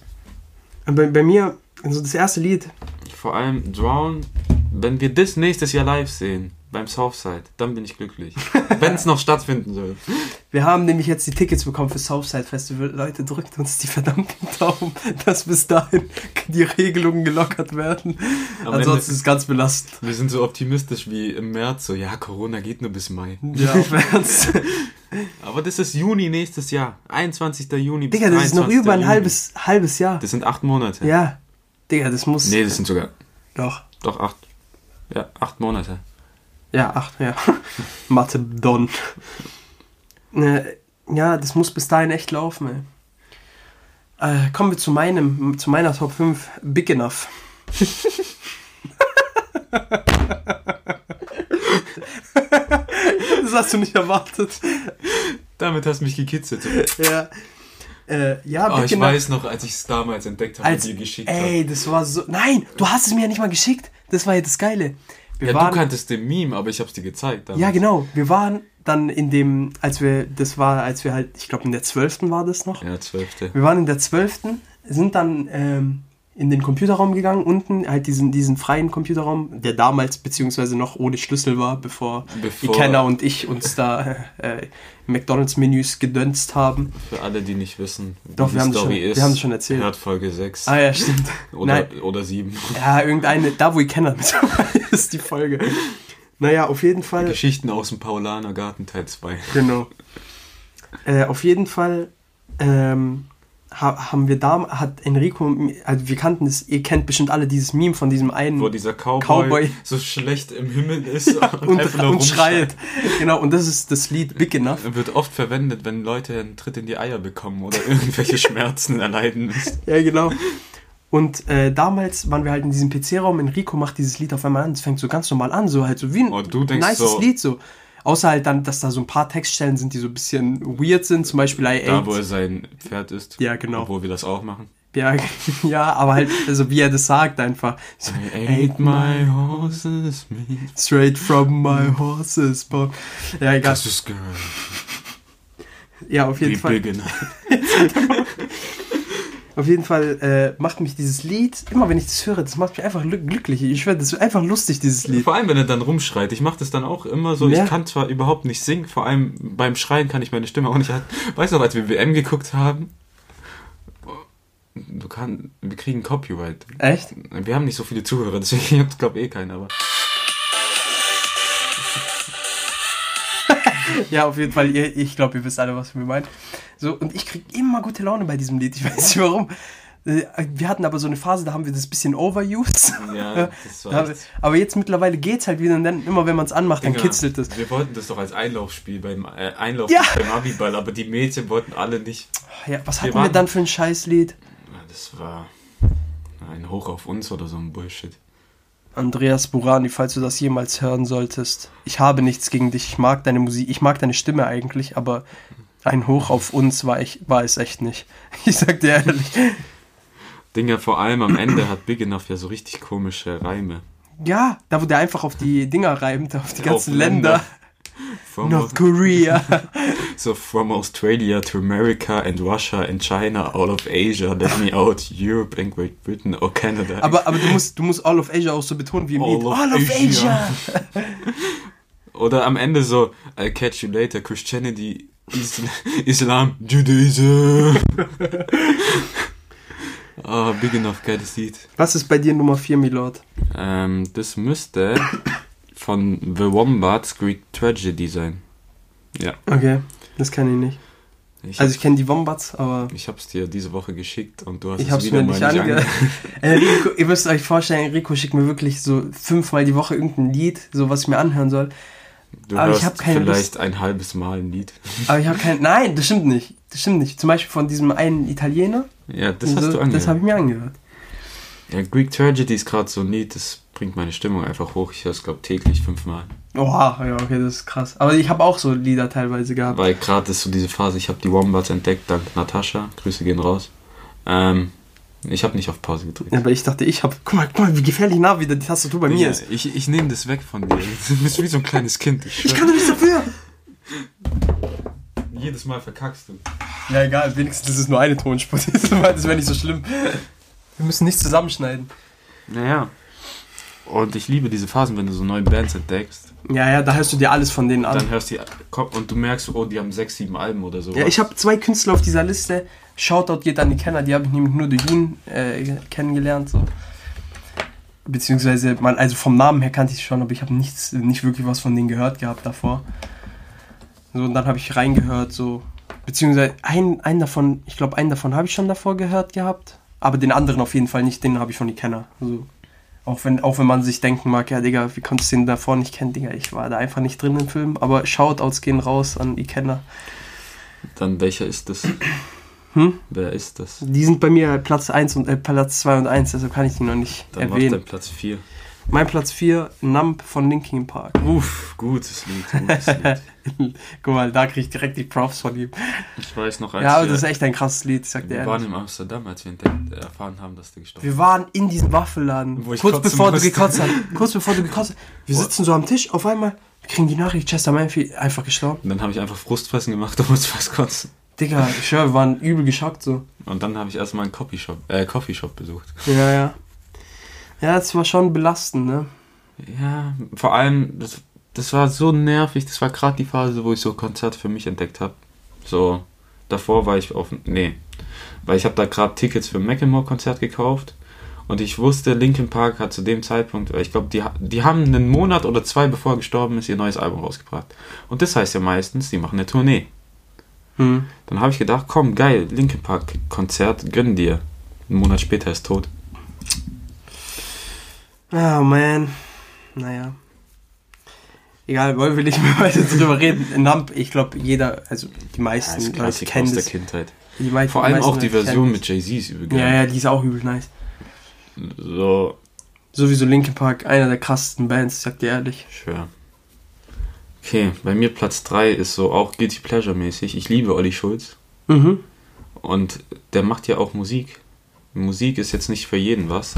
Aber bei mir, also das erste Lied. Vor allem Drown, wenn wir das nächstes Jahr live sehen, beim Southside, dann bin ich glücklich. Wenn es noch stattfinden soll. Wir haben nämlich jetzt die Tickets bekommen für Southside Festival. Leute, drückt uns die verdammten Daumen, dass bis dahin die Regelungen gelockert werden. Am Ansonsten Ende, ist es ganz belastend. Wir sind so optimistisch wie im März. So, ja, Corona geht nur bis Mai. Ja, im März. Aber das ist Juni nächstes Jahr. einundzwanzigster Juni bis Digga, das ist noch über ein halbes, halbes Jahr. Das sind acht Monate. Ja. Digga, das muss... Nee, das sind sogar... Doch. Doch, acht. Ja, acht Monate. Ja, acht, ja. Mathe, Don. Ja, das muss bis dahin echt laufen, ey. Äh, kommen wir zu meinem, zu meiner Top fünf. Big Enough. Das hast du nicht erwartet. Damit hast du mich gekitzelt. Ja. Äh, ja, oh, ich weiß noch, als ich es damals entdeckt habe und dir geschickt habe. Ey, das war so... Nein, du hast es mir ja nicht mal geschickt. Das war ja das Geile. Wir ja, waren, du kanntest den Meme, aber ich habe es dir gezeigt. Damals. Ja, genau. Wir waren dann in dem... als wir Das war, als wir halt... Ich glaube, in der zwölften war das noch. Ja, zwölfte. Wir waren in der zwölften, sind dann ähm, in den Computerraum gegangen. Unten halt diesen, diesen freien Computerraum, der damals beziehungsweise noch ohne Schlüssel war, bevor, bevor... Ikenna und ich uns da... Äh, McDonalds-Menüs gedönst haben. Für alle, die nicht wissen, wie Doch, die wir Story schon, ist, wir haben es schon erzählt. Hört Folge sechs. Ah ja, stimmt. Oder, oder sieben. Ja, irgendeine, da wo ich kenne, ist die Folge. Naja, auf jeden Fall. Die Geschichten aus dem Paulaner Garten Teil zwei. Genau. Äh, auf jeden Fall ähm, haben wir da, hat Enrico, also wir kannten das, ihr kennt bestimmt alle dieses Meme von diesem einen, wo dieser Cowboy, Cowboy so schlecht im Himmel ist ja, und, und, und schreit. Genau, und das ist das Lied Big Enough. Wird oft verwendet, wenn Leute einen Tritt in die Eier bekommen oder irgendwelche Schmerzen erleiden müssen. Ja, genau. Und äh, damals waren wir halt in diesem P C-Raum, Enrico macht dieses Lied auf einmal an, es fängt so ganz normal an, so halt so wie ein oh, du denkst nices so, Lied so. Außer halt dann, dass da so ein paar Textstellen sind, die so ein bisschen weird sind. Zum Beispiel I ate. Da, wo er sein Pferd ist. Ja, genau. Obwohl wir das auch machen. Ja, ja, aber halt, also wie er das sagt einfach. So, I ate my horses meat. Straight from my horses. But. Ja, egal. Das ist geil. Ja, auf jeden die Fall. Beginner. Auf jeden Fall äh, macht mich dieses Lied, immer wenn ich das höre, das macht mich einfach glücklich. Ich schwöre, das ist einfach lustig, dieses Lied. Vor allem, wenn er dann rumschreit. Ich mache das dann auch immer so. Ja. Ich kann zwar überhaupt nicht singen, vor allem beim Schreien kann ich meine Stimme auch nicht halten. Weißt du noch, als wir W M geguckt haben? Du kann, wir kriegen Copyright. Echt? Wir haben nicht so viele Zuhörer, deswegen gibt es, glaube ich, eh keinen, aber... Ja, auf jeden Fall, ihr, ich glaube, ihr wisst alle, was wir meinen. So, und ich kriege immer gute Laune bei diesem Lied, ich weiß nicht warum. Wir hatten aber so eine Phase, da haben wir das bisschen overused. Ja, das war echt. Aber jetzt mittlerweile geht's halt wieder, und dann immer wenn man es anmacht, dann genau. Kitzelt es. Wir wollten das doch als Einlaufspiel beim äh, Einlauf ja. beim Abiball, aber die Mädchen wollten alle nicht. Ja, was wir hatten waren, wir dann für ein Scheißlied? Na, das war ein Hoch auf uns oder so ein Bullshit. Andreas Burani, falls du das jemals hören solltest. Ich habe nichts gegen dich. Ich mag deine Musik, ich mag deine Stimme eigentlich, aber ein Hoch auf uns war, ich, war es echt nicht. Ich sag dir ehrlich. Dinger, vor allem am Ende hat Big Enough ja so richtig komische Reime. Ja, da wo der einfach auf die Dinger reimt, auf die ganzen auf Länder. Länder. North Korea. So from Australia to America and Russia and China, all of Asia, let me out, Europe and Great Britain or Canada. Aber, aber du, musst, du musst all of Asia auch so betonen wie im Lied. All of Asia. Oder am Ende so, I'll catch you later, Christianity, Islam, Islam Judaism. Ah, oh, Big Enough, geiles Lied. Was ist bei dir Nummer vier, Milord? Ähm, das müsste von The Wombats Greek Tragedy sein. Ja. Okay, das kann ich nicht. Ich also ich kenne die Wombats, aber... Ich hab's dir diese Woche geschickt und du hast es wieder mir mal nicht angehört. Enrico, ihr müsst euch vorstellen, Enrico schickt mir wirklich so fünfmal die Woche irgendein Lied, so was ich mir anhören soll. Du aber hörst ich hab keine vielleicht Lust. Ein halbes Mal ein Lied. Aber ich habe kein... Nein, das stimmt nicht. Das stimmt nicht. Zum Beispiel von diesem einen Italiener. Ja, das hast so, du angehört. Das habe ich mir angehört. Ja, Greek Tragedy ist gerade so ein Lied, das bringt meine Stimmung einfach hoch. Ich höre es, glaube ich, täglich fünfmal. Oha, ja, okay, das ist krass. Aber ich habe auch so Lieder teilweise gehabt. Weil gerade ist so diese Phase, ich habe die Wombats entdeckt, dank Natascha. Grüße gehen raus. Ähm, ich habe nicht auf Pause gedrückt. Ja, aber ich dachte, ich habe... Guck mal, guck mal, wie gefährlich nah wieder die Tastatur bei ja, mir ist. Ich, ich nehme das weg von dir. Du bist wie so ein kleines Kind. Ich, ich kann doch nichts dafür. Jedes Mal verkackst du. Ja, egal, wenigstens ist es nur eine Tonspur. Das wäre nicht so schlimm. Wir müssen nichts zusammenschneiden. Naja. Und ich liebe diese Phasen, wenn du so neue Bands entdeckst. Ja, ja, da hörst du dir alles von denen an. Dann hörst du die und du merkst, oh, die haben sechs, sieben Alben oder so. Ja, ich habe zwei Künstler auf dieser Liste. Shoutout geht an die Kenner, die habe ich nämlich nur durch ihn äh, kennengelernt. So. Beziehungsweise, man, also vom Namen her kannte ich schon, aber ich habe nichts, nicht wirklich was von denen gehört gehabt davor. So, und dann habe ich reingehört, so. Beziehungsweise, einen, einen davon, ich glaube, einen davon habe ich schon davor gehört gehabt. Aber den anderen auf jeden Fall nicht, den habe ich schon die Kenner. Also, auch wenn, auch wenn man sich denken mag, ja, Digga, wie konntest du den davor nicht kennen, Digga, ich war da einfach nicht drin im Film. Aber Shoutouts gehen raus an die Kenner. Dann welcher ist das? Hm? Wer ist das? Die sind bei mir Platz eins und äh, Platz zwei und eins, also kann ich die noch nicht dann erwähnen. Dann macht dein Platz vier. Mein Platz vier, Numb von Linkin Park. Uff, gutes Lied, gutes Lied. Guck mal, da krieg ich direkt die Profs von ihm. Ich weiß noch eins. Ja, aber das ist echt ein krasses Lied, sagt er. Wir waren in Amsterdam, als wir erfahren haben, dass der gestorben ist. Wir waren in diesem Waffelladen, wo ich kurz bevor musste. du gekotzt hast. Kurz bevor du gekotzt hast. Wir What? sitzen so am Tisch, auf einmal kriegen die Nachricht, Chester Bennington einfach gestorben. Und dann habe ich einfach Frustfressen gemacht, um uns was kotzen. Digga, ich schwör, wir waren übel geschockt so. Und dann habe ich erstmal einen Coffeeshop, äh, Coffeeshop besucht. Ja, ja. Ja, das war schon belastend, ne? Ja, vor allem, das, das war so nervig. Das war gerade die Phase, wo ich so Konzerte für mich entdeckt habe. So, davor war ich auf... Nee, weil ich habe da gerade Tickets für ein Macklemore-Konzert gekauft. Und ich wusste, Linkin Park hat zu dem Zeitpunkt... Ich glaube, die, die haben einen Monat oder zwei, bevor er gestorben ist, ihr neues Album rausgebracht. Und das heißt ja meistens, die machen eine Tournee. Hm. Dann habe ich gedacht, komm, geil, Linkin Park-Konzert, gönn dir. Einen Monat später ist tot. Oh man, naja. Egal, wollen wir nicht mehr weiter drüber reden. Numb, ich glaube, jeder, also die meisten, ja, Leute Klassik kennen aus das. Der Kindheit. Die mei- Vor allem die auch die Version mit Jay-Z ist übel geil. Ja, ja, die ist auch übel nice. So. Sowieso Linkin Park, einer der krassesten Bands, sag dir ehrlich. Schwer. Okay, bei mir Platz drei ist so auch Guilty Pleasure-mäßig. Ich liebe Olli Schulz. Mhm. Und der macht ja auch Musik. Musik ist jetzt nicht für jeden was,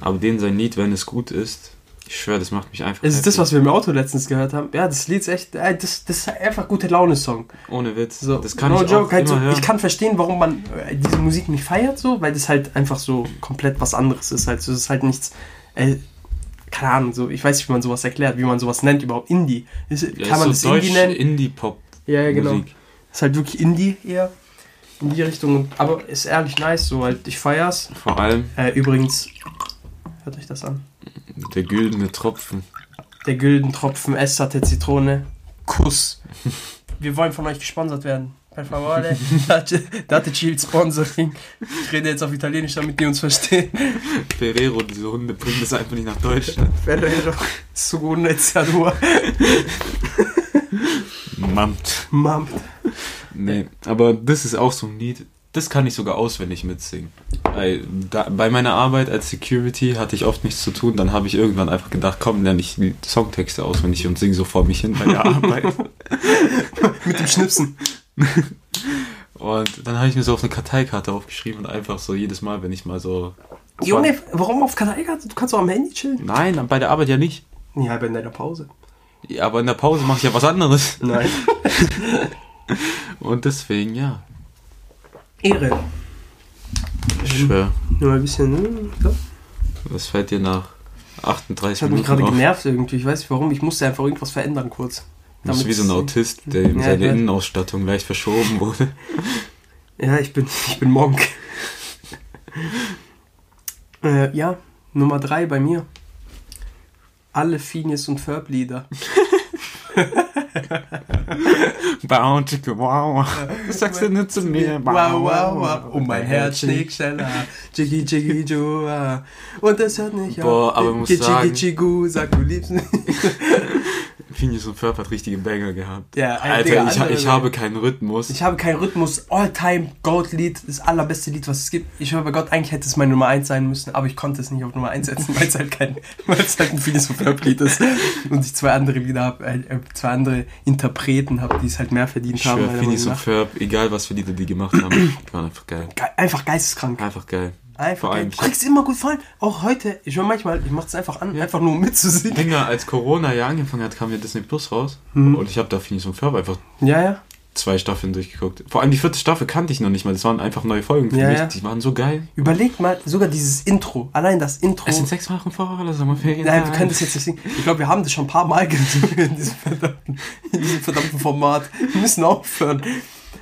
aber denen sein Lied, wenn es gut ist, ich schwöre, das macht mich einfach... Das ist das, was wir im Auto letztens gehört haben. Ja, das Lied ist echt, das, das ist einfach gute Laune-Song. Ohne Witz. So, das kann no ich joke, auch halt immer so, hören. Ich kann verstehen, warum man diese Musik nicht feiert, so, weil das halt einfach so komplett was anderes ist. Halt. So, das ist halt nichts... Äh, keine Ahnung, so, ich weiß nicht, wie man sowas erklärt, wie man sowas nennt überhaupt. Indie. Ist, ja, kann ist man so das Deutsch Indie nennen? Indie-Pop. Ja, ja, genau. Musik. Das ist halt wirklich Indie eher. In die Richtung, aber ist ehrlich nice, so halt, ich feier's. Vor allem. Äh, übrigens, hört euch das an. Der güldene Tropfen. Der güldene Tropfen, Esterte Zitrone, Kuss. Wir wollen von euch gesponsert werden. Per favore, date chill sponsoring. Ich rede jetzt auf Italienisch, damit die uns verstehen. Ferrero, diese Hunde bringen das einfach nicht nach Deutschland. Ferrero, su Guneziadua. Mamt. Mamt. Nee, aber das ist auch so ein Lied, das kann ich sogar auswendig mitsingen. Bei meiner Arbeit als Security hatte ich oft nichts zu tun, dann habe ich irgendwann einfach gedacht, komm, lerne ich Songtexte auswendig und singe so vor mich hin bei der Arbeit. Mit dem Schnipsen. Und dann habe ich mir so auf eine Karteikarte aufgeschrieben und einfach so jedes Mal, wenn ich mal so... Junge, warum auf Karteikarte? Du kannst doch am Handy chillen. Nein, bei der Arbeit ja nicht. Ja, bei deiner Pause. Ja, aber in der Pause mache ich ja was anderes. Nein. Und deswegen, ja. Ehre. Ich schwör. Nur ein bisschen, ne? Ja. Was fällt dir nach achtunddreißig das hat Minuten hat mich gerade genervt irgendwie. Ich weiß nicht warum. Ich musste einfach irgendwas verändern kurz. Du bist wie so ein Autist, der in ja, seine Innenausstattung leicht verschoben wurde. Ja, ich bin, ich bin Monk. äh, ja, Nummer drei bei mir. Alle Phineas und Ferb Lieder. Bounty, wow. Was sagst du denn zu mir? Wow, wow, wow. Und mein Herz schlägt schneller. Jiggy, jiggy, joa. Und das hört nicht auf. Boah, aber ich muss sagen... Jiggy, sag du liebst mich. Phineas und Ferb hat richtige Banger gehabt. Ja, Alter, Digga, ich, ich habe keinen Rhythmus. Ich habe keinen Rhythmus. All-time Goat-Lied, das allerbeste Lied, was es gibt. Ich höre bei Gott, eigentlich hätte es meine Nummer eins sein müssen, aber ich konnte es nicht auf Nummer eins setzen, weil es halt kein, weil es halt ein Phineas und Ferb-Lied ist. Und ich zwei andere Lieder habe, äh, zwei andere Interpreten habe, die es halt mehr verdient ich haben. Ich schwör, Phineas und Ferb, egal was für Lieder die gemacht haben, waren einfach geil. Ge- einfach geisteskrank. Einfach geil. Einfach Vor allem. Du kriegst immer gut fallen. Auch heute. Ich höre manchmal, ich mach es einfach an, ja. einfach nur um mitzusingen. Dinger, als Corona ja angefangen hat, kam ja Disney Plus raus. Mhm. Und ich habe da Phineas und Ferb einfach ja, ja. zwei Staffeln durchgeguckt. Vor allem die vierte Staffel kannte ich noch nicht mal. Das waren einfach neue Folgen für ja, mich. Ja. Die waren so geil. Überleg mal, sogar dieses Intro. Allein das Intro. Es sind sechs Wochen vorher, Sommerferien. Nein, wir können das jetzt nicht singen. Ich glaube, wir haben das schon ein paar Mal gesungen in diesem verdammten, in diesem verdammten Format. Wir müssen aufhören.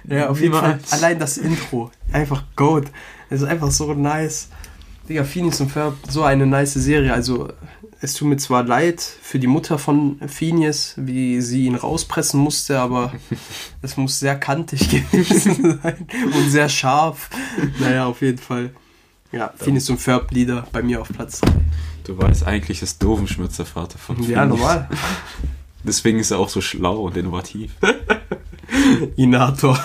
Ja, auf jeden Fall. Allein das Intro. Einfach Goat. Es ist einfach so nice. Digga, Phineas und Ferb, so eine nice Serie. Also, es tut mir zwar leid für die Mutter von Phineas, wie sie ihn rauspressen musste, aber es muss sehr kantig gewesen sein und sehr scharf. Naja, auf jeden Fall. Ja, Phineas und Ferb Lieder bei mir auf Platz drei. Du weißt, eigentlich ist Doofenschmirtz der Vater von Phineas. Ja, normal. Deswegen ist er auch so schlau und innovativ. Inator.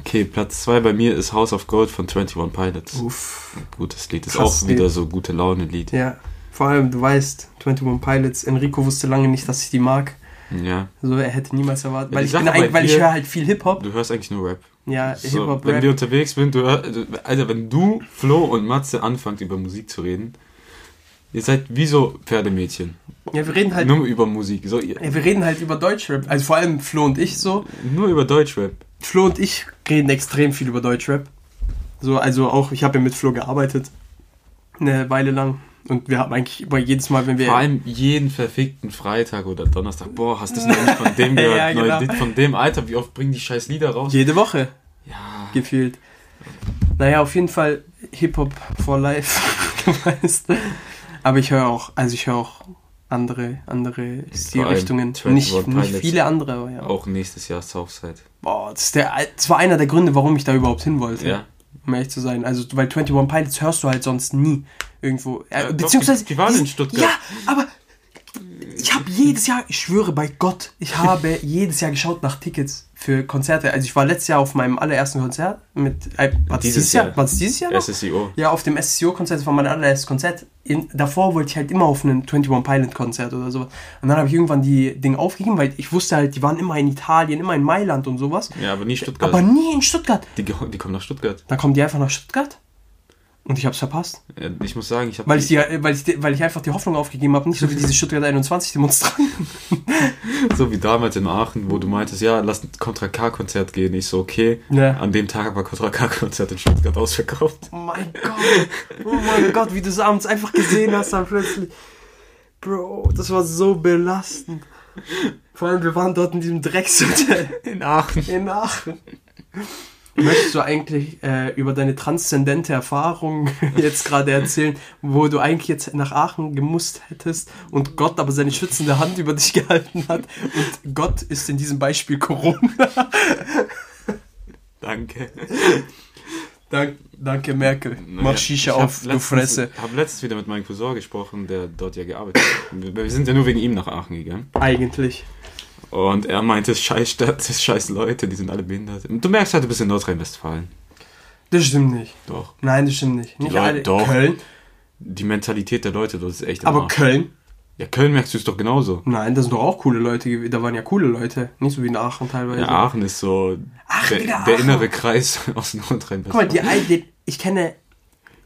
Okay, Platz zwei bei mir ist House of Gold von Twenty One Pilots. Uff. Gutes Lied. Ist auch wieder so gute Laune-Lied. Ja, vor allem, du weißt, Twenty One Pilots, Enrico wusste lange nicht, dass ich die mag. Ja. So, also, er hätte niemals erwartet, weil ich, ich, bin ein, weil dir, ich höre halt viel Hip-Hop. Du hörst eigentlich nur Rap. Ja, so, Hip-Hop, Rap. Wenn wir unterwegs sind, du hör, also wenn du, Flo und Matze anfangt, über Musik zu reden, ihr seid wie so Pferdemädchen. Ja, wir reden halt... Nur über Musik. So, ja, wir reden halt über Deutschrap. Also vor allem Flo und ich so. Nur über Deutschrap. Flo und ich reden extrem viel über Deutschrap. So, also auch, ich habe ja mit Flo gearbeitet. Eine Weile lang. Und wir haben eigentlich über jedes Mal, wenn wir... Vor allem jeden verfickten Freitag oder Donnerstag. Boah, hast du das noch nicht von dem gehört? Ja, genau. Neue Lied von dem. Alter, wie oft bringen die scheiß Lieder raus? Jede Woche. Ja. Gefühlt. Naja, auf jeden Fall Hip-Hop for life. Weißt du? Aber ich höre auch, also ich höre auch andere, andere Stilrichtungen. Nicht, nicht viele andere, aber ja. Auch nächstes Jahr Southside. Boah, das, ist der, das war einer der Gründe, warum ich da überhaupt hin wollte. Ja. Um ehrlich zu sein. Also, weil Twenty One Pilots hörst du halt sonst nie irgendwo. Ja, äh, beziehungsweise. Doch, die, die waren in Stuttgart. Ja, aber ich habe jedes Jahr, ich schwöre bei Gott, ich habe jedes Jahr geschaut nach Tickets für Konzerte. Also ich war letztes Jahr auf meinem allerersten Konzert mit, äh, war es dieses Jahr? Jahr? War es dieses Jahr noch? S S I O. Ja, auf dem S S I O-Konzert, das war mein allererstes Konzert. In, davor wollte ich halt immer auf einem Twenty One Pilot-Konzert oder sowas. Und dann habe ich irgendwann die Dinge aufgegeben, weil ich wusste halt, die waren immer in Italien, immer in Mailand und sowas. Ja, aber nie in Stuttgart. Aber nie in Stuttgart. Die, die kommen nach Stuttgart. Dann kommen die einfach nach Stuttgart? Und ich hab's verpasst. Ich muss sagen, ich hab... Weil ich, die, weil ich, weil ich einfach die Hoffnung aufgegeben habe, nicht so wie diese Stuttgart einundzwanzig Demonstranten. So wie damals in Aachen, wo du meintest, ja, lass ein Kontra K-Konzert gehen. Ich so, okay. Ja. An dem Tag war Kontra K-Konzert in Stuttgart ausverkauft. Oh mein Gott. Oh mein Gott, wie du es abends einfach gesehen hast dann plötzlich. Bro, das war so belastend. Vor allem, wir waren dort in diesem Dreckshotel. In Aachen. In Aachen. Möchtest du eigentlich äh, über deine transzendente Erfahrung jetzt gerade erzählen, wo du eigentlich jetzt nach Aachen gemusst hättest und Gott aber seine schützende Hand über dich gehalten hat und Gott ist in diesem Beispiel Corona? Danke. Dank, danke, Merkel. Naja, mach Shisha auf, letztens, du Fresse. Ich habe letztens wieder mit meinem Cousin gesprochen, der dort ja gearbeitet hat. Wir sind ja nur wegen ihm nach Aachen gegangen. Eigentlich. Und er meinte, scheiß Stadt, scheiß Leute, die sind alle behindert. Du merkst halt, du bist in Nordrhein-Westfalen. Das stimmt nicht. Doch. Nein, das stimmt nicht. Nicht alle. Doch. Köln. Die Mentalität der Leute, das ist echt. Aber Köln? Ja, Köln merkst du es doch genauso. Nein, das sind doch auch coole Leute. Da waren ja coole Leute. Nicht so wie in Aachen teilweise. Ja, Aachen ist so Ach, der, Digga, der innere Kreis aus Nordrhein-Westfalen. Guck mal, die, die, ich kenne,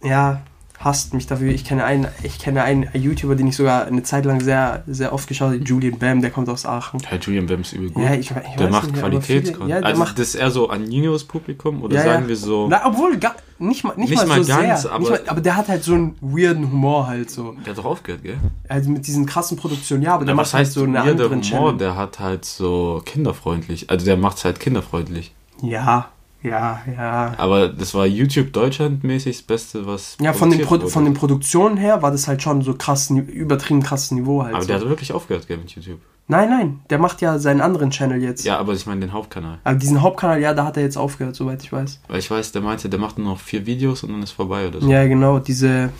ja, hasst mich dafür. Ich kenne einen, ich kenne einen YouTuber, den ich sogar eine Zeit lang sehr, sehr oft geschaut habe. Julian Bam, der kommt aus Aachen. Ja, Julian Bam ist übel gut. Ja, ich, ich der macht Qualitätscontent. Ja, also macht das ist eher so ein jüngeres Publikum oder ja, sagen ja. wir so... Na, obwohl, gar, nicht mal, nicht nicht mal, mal so ganz, sehr. Aber, nicht mal, aber der hat halt so einen weirden Humor halt so. Der hat doch aufgehört, gell? Also mit diesen krassen Produktionen, ja, aber der Na, macht halt so einen anderen Humor, Channel. Der hat halt so kinderfreundlich. Also der macht es halt kinderfreundlich. Ja, Ja, ja. Aber das war YouTube Deutschland-mäßig das Beste, was. Ja, von den, Pro- von den Produktionen her war das halt schon so krass, übertrieben krasses Niveau halt. Aber so. Der hat wirklich aufgehört, gell, mit YouTube. Nein, nein, der macht ja seinen anderen Channel jetzt. Ja, aber ich meine den Hauptkanal. Aber diesen Hauptkanal, ja, da hat er jetzt aufgehört, soweit ich weiß. Weil ich weiß, der meinte, der macht nur noch vier Videos und dann ist vorbei oder so. Ja, genau, diese.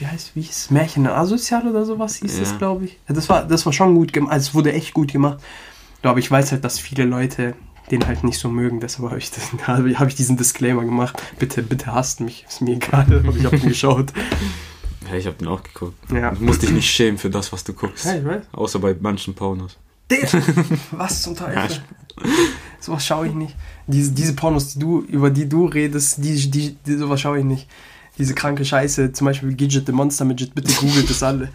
Wie heißt wie hieß Märchen asozial oder sowas hieß ja. das, glaube ich. Das war, das war schon gut gemacht, also es wurde echt gut gemacht. Aber ich weiß halt, dass viele Leute den halt nicht so mögen, deshalb habe ich, hab ich diesen Disclaimer gemacht. Bitte, bitte hasst mich, ist mir egal, aber ich habe den geschaut. Ja, ich habe den auch geguckt. Ja. Du musst dich nicht schämen für das, was du guckst. Ja, ich weiß. Außer bei manchen Pornos. Was zum Teufel? Ja, sowas schaue ich nicht. Diese, diese Pornos, die du, über die du redest, die, die, die, sowas schaue ich nicht. Diese kranke Scheiße, zum Beispiel Gidget the Monster Midget, bitte googelt das alle.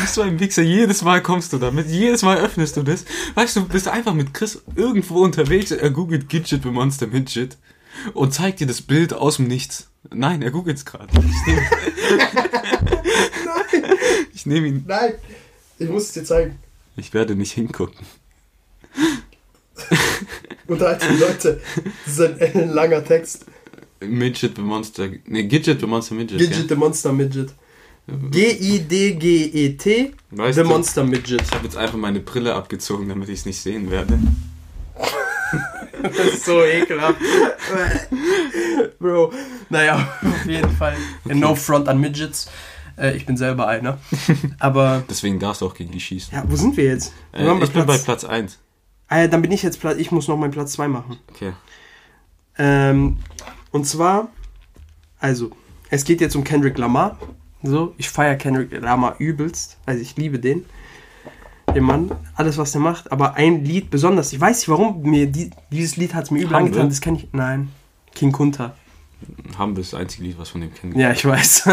bist so ein Wichser, jedes Mal kommst du damit, jedes Mal öffnest du das. Weißt du, bist einfach mit Chris irgendwo unterwegs, er googelt Gidget bei Monster Midget und zeigt dir das Bild aus dem Nichts. Nein, er googelt's gerade. Nein. Ich nehme ihn. Nein, ich muss es dir zeigen. Ich werde nicht hingucken. Unterhalten, Leute, das ist ein, ein langer Text. Midget the Monster, ne, Gidget the Monster Midget. Gidget the Monster Midget. G-I-D-G-E-T weißt the du, Monster Midget. Ich habe jetzt einfach meine Brille abgezogen, damit ich es nicht sehen werde. Das ist so ekelhaft. Bro, naja, auf jeden Fall. Okay. No front an Midgets. Äh, ich bin selber einer. Aber deswegen darfst du auch gegen die schießen. Ja, wo sind wir jetzt? Wir äh, ich Platz. bin bei Platz eins. Ah ja, dann bin ich jetzt Platz... Ich muss noch meinen Platz zwei machen. Okay. Ähm, und zwar... Also, es geht jetzt um Kendrick Lamar. So, ich feiere Kendrick Lamar übelst. Also, ich liebe den. Den Mann. Alles, was der macht. Aber ein Lied besonders. Ich weiß nicht, warum mir... Die, dieses Lied hat es mir übel Humble. angetan. Das kann ich... Nein. King Kunta. Humble ist das einzige Lied, was von dem Kendrick... Ja, ich weiß.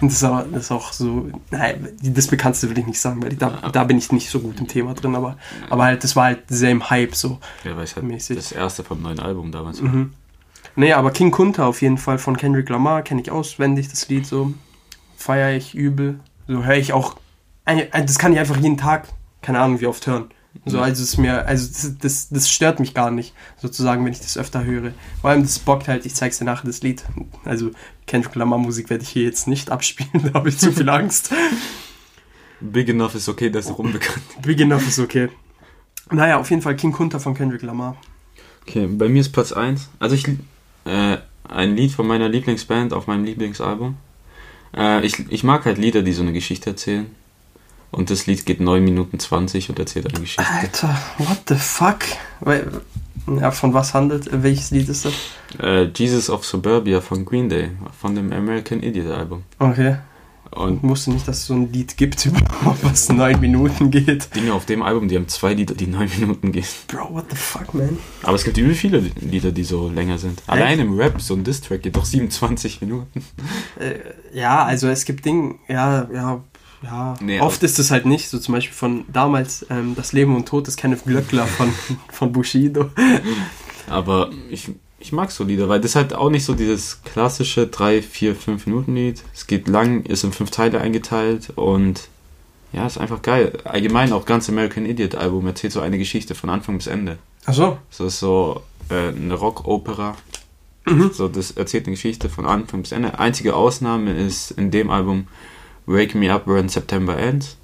Und das ist aber das ist auch so... Nein, das Bekannteste will ich nicht sagen, weil da, da bin ich nicht so gut im Thema drin, aber, aber halt, das war halt same Hype so. Ja, weil es halt mäßig. Das erste vom neuen Album damals war. Mhm. Naja, aber King Kunta auf jeden Fall von Kendrick Lamar kenne ich auswendig, das Lied so. Feiere ich übel. So höre ich auch... Das kann ich einfach jeden Tag, keine Ahnung wie oft hören. So, also es mir, also das, das, das stört mich gar nicht, sozusagen, wenn ich das öfter höre. Vor allem, das bockt halt, ich zeig's dir nachher, das Lied. Also, Kendrick Lamar Musik werde ich hier jetzt nicht abspielen, da habe ich zu viel Angst. Big Enough ist okay, das ist auch unbekannt. Big Enough ist okay. Naja, auf jeden Fall King Kunta von Kendrick Lamar. Okay, bei mir ist Platz eins. Also, ich äh, ein Lied von meiner Lieblingsband auf meinem Lieblingsalbum. Äh, ich, ich mag halt Lieder, die so eine Geschichte erzählen. Und das Lied geht neun Minuten zwanzig und erzählt eine Geschichte. Alter, what the fuck? Ja, von was handelt? Welches Lied ist das? Äh, Jesus of Suburbia von Green Day, von dem American Idiot Album. Okay. Und ich wusste nicht, dass es so ein Lied gibt, was neun Minuten geht. Dinge auf dem Album, die haben zwei Lieder, die neun Minuten gehen. Bro, what the fuck, man? Aber es gibt übel viele Lieder, die so länger sind. Echt? Allein im Rap, so ein Diss-Track geht doch siebenundzwanzig Minuten. Äh, ja, also es gibt Dinge, ja, ja... Ja, nee, oft ist es halt nicht, so zum Beispiel von damals, ähm, das Leben und Tod des Kenneth Glöckler von, von Bushido. Aber ich, ich mag so Lieder, weil das ist halt auch nicht so dieses klassische drei, vier, fünf Minuten Lied. Es geht lang, ist in fünf Teile eingeteilt und ja, ist einfach geil. Allgemein auch ganz American Idiot Album erzählt so eine Geschichte von Anfang bis Ende. Ach so. So ist so äh, eine Rockopera. Mhm. So, das erzählt eine Geschichte von Anfang bis Ende. Einzige Ausnahme ist in dem Album Wake Me Up When September Ends.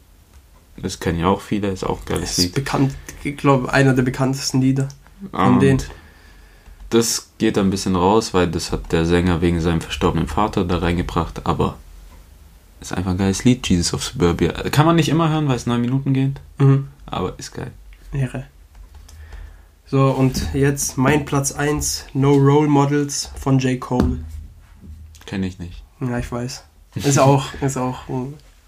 Das kennen ja auch viele, ist auch ein geiles Lied. Das ist bekannt, ich glaube, einer der bekanntesten Lieder von um, denen. Das geht ein bisschen raus, weil das hat der Sänger wegen seinem verstorbenen Vater da reingebracht, aber ist einfach ein geiles Lied, Jesus of Suburbia. Kann man nicht immer hören, weil es neun Minuten geht, mhm. aber ist geil. Irre. So, und jetzt mein Platz eins, No Role Models von J. Cole. Kenne ich nicht. Ja, ich weiß. ist auch, ist auch,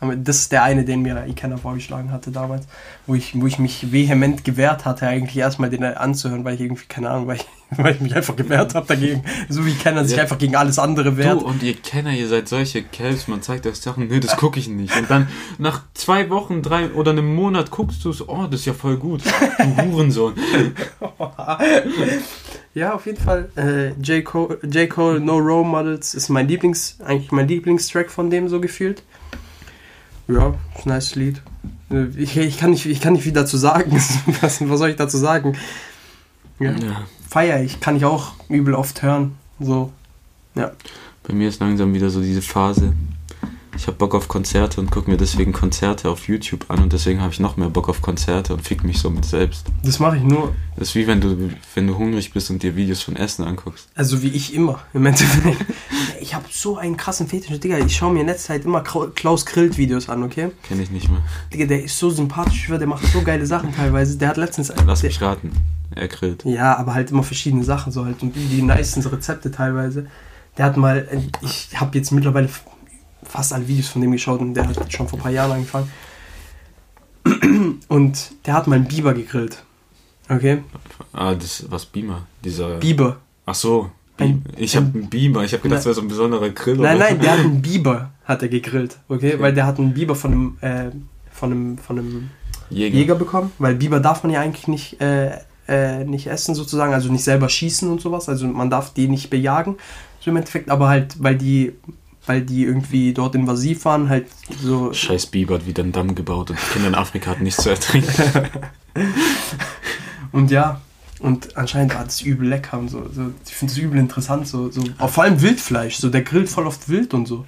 das ist der eine, den mir Ikenna vorgeschlagen hatte damals, wo ich, wo ich mich vehement gewehrt hatte, eigentlich erstmal den anzuhören, weil ich irgendwie, keine Ahnung, weil ich, weil ich mich einfach gewehrt habe dagegen, so wie Ikenna ja. sich einfach gegen alles andere wehrt. Du und Ikenna, ihr seid solche Kelps, man zeigt euch Sachen, nee, das gucke ich nicht. Und dann nach zwei Wochen, drei oder einem Monat guckst du es, oh, das ist ja voll gut, du Hurensohn. Ja, auf jeden Fall. Äh, J. Cole, J. Cole, No Role Models ist mein Lieblings, eigentlich mein Lieblingstrack von dem so gefühlt. Ja, ist ein nice Lied. Ich, ich, kann nicht, ich kann nicht viel dazu sagen. Was soll ich dazu sagen? Ja. Ja. Feier ich, kann ich auch übel oft hören. So, ja. Bei mir ist langsam wieder so diese Phase. Ich habe Bock auf Konzerte und gucke mir deswegen Konzerte auf YouTube an und deswegen habe ich noch mehr Bock auf Konzerte und fick mich so mit selbst. Das mache ich nur. Das ist wie wenn du, wenn du hungrig bist und dir Videos von Essen anguckst. Also wie ich immer. Im Endeffekt. Ich habe so einen krassen Fetisch, Digga. Ich schaue mir in letzter Zeit immer Klaus Grillt Videos an, okay? Kenne ich nicht mehr. Digga, der ist so sympathisch, der macht so geile Sachen teilweise. Der hat letztens... Lass mich raten. Er grillt. Ja, aber halt immer verschiedene Sachen so halt und die nicen Rezepte teilweise. Der hat mal... Ich habe jetzt mittlerweile... fast alle Videos von dem geschaut und der hat schon vor ein paar Jahren angefangen. Und der hat mal einen Biber gegrillt. Okay? Ah, das was Biber? Dieser... Biber. Ach so. Ein, ich habe einen Biber. Ich habe gedacht, na, das wäre so ein besonderer Grill. Nein, oder? Nein, der hat einen Biber, hat er gegrillt. Okay? Okay. Weil der hat einen Biber von einem, äh, von einem, von einem Jäger. Jäger bekommen, weil Biber darf man ja eigentlich nicht, äh, äh, nicht essen sozusagen, also nicht selber schießen und sowas, also man darf die nicht bejagen, so im Endeffekt, aber halt, weil die... weil die irgendwie dort invasiv waren, halt so... Scheiß Biber hat wieder einen Damm gebaut und die Kinder in Afrika hatten nichts zu ertrinken. Und ja, und anscheinend war das übel lecker und so. so ich finde es übel interessant, so, so. Vor allem Wildfleisch, so der grillt voll oft wild und so.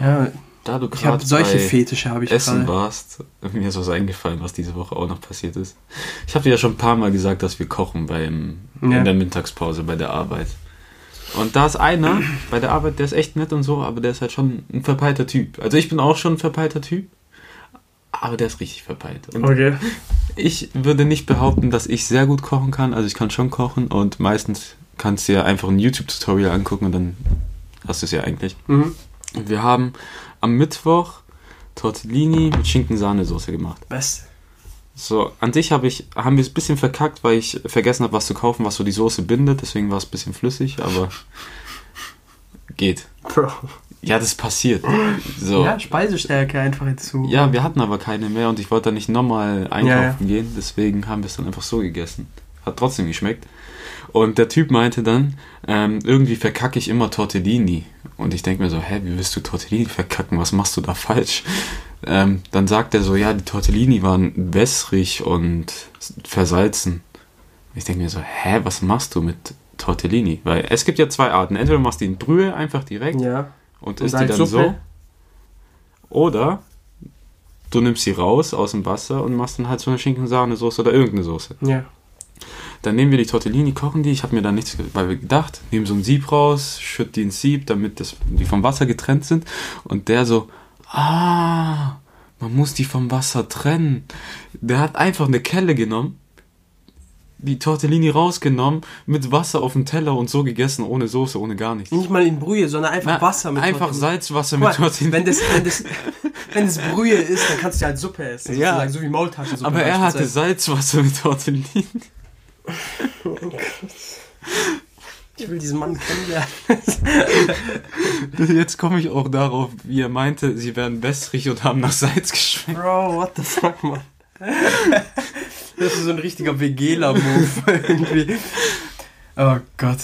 Ja, da du gerade solche Fetische habe ich Essen grade. warst, mir ist was eingefallen, was diese Woche auch noch passiert ist. Ich habe dir ja schon ein paar Mal gesagt, dass wir kochen beim, ja. in der Mittagspause bei der Arbeit. Und da ist einer bei der Arbeit, der ist echt nett und so, aber der ist halt schon ein verpeilter Typ. Also ich bin auch schon ein verpeilter Typ, aber der ist richtig verpeilt. Und okay. Ich würde nicht behaupten, dass ich sehr gut kochen kann. Also ich kann schon kochen und meistens kannst du ja einfach ein YouTube-Tutorial angucken und dann hast du es ja eigentlich. Mhm. Und wir haben am Mittwoch Tortellini mit Schinken-Sahnesoße gemacht. Beste. So, an sich hab ich, haben wir es ein bisschen verkackt, weil ich vergessen habe, was zu kaufen, was so die Soße bindet. Deswegen war es ein bisschen flüssig, aber geht. Bro. Ja, das passiert. So. Ja, Speisestärke einfach hinzu. Ja, wir hatten aber keine mehr und ich wollte da nicht nochmal einkaufen ja, ja. gehen. Deswegen haben wir es dann einfach so gegessen. Hat trotzdem geschmeckt. Und der Typ meinte dann, ähm, irgendwie verkacke ich immer Tortellini. Und ich denke mir so, hä, wie willst du Tortellini verkacken? Was machst du da falsch? Ähm, dann sagt er so, ja, die Tortellini waren wässrig und versalzen. Ich denke mir so, hä, was machst du mit Tortellini? Weil es gibt ja zwei Arten. Entweder machst du die in Brühe einfach direkt ja. und, und isst die dann Suppe. So. Oder du nimmst sie raus aus dem Wasser und machst dann halt so eine Schinken-Sahne-Soße oder irgendeine Soße. Ja. Dann nehmen wir die Tortellini, kochen die. Ich habe mir da nichts dabei gedacht. Nehmen so ein Sieb raus, schütt die ins Sieb, damit das, die vom Wasser getrennt sind. Und der so... Ah, man muss die vom Wasser trennen. Der hat einfach eine Kelle genommen, die Tortellini rausgenommen, mit Wasser auf den Teller und so gegessen, ohne Soße, ohne gar nichts. Nicht mal in Brühe, sondern einfach Na, Wasser mit Tortellini. Einfach Salzwasser mit Tortellini. Wenn das, wenn, das, wenn das Brühe ist, dann kannst du halt Suppe essen, ja. sozusagen, so wie Maultaschensuppe. Aber er hatte Salzwasser mit Tortellini. Oh Gott. Ich will diesen Mann kennenlernen. Jetzt komme ich auch darauf, wie er meinte, sie wären wässrig und haben nach Salz geschmeckt. Bro, what the fuck, man? Das ist so ein richtiger W G-Ler-Move irgendwie. Oh Gott.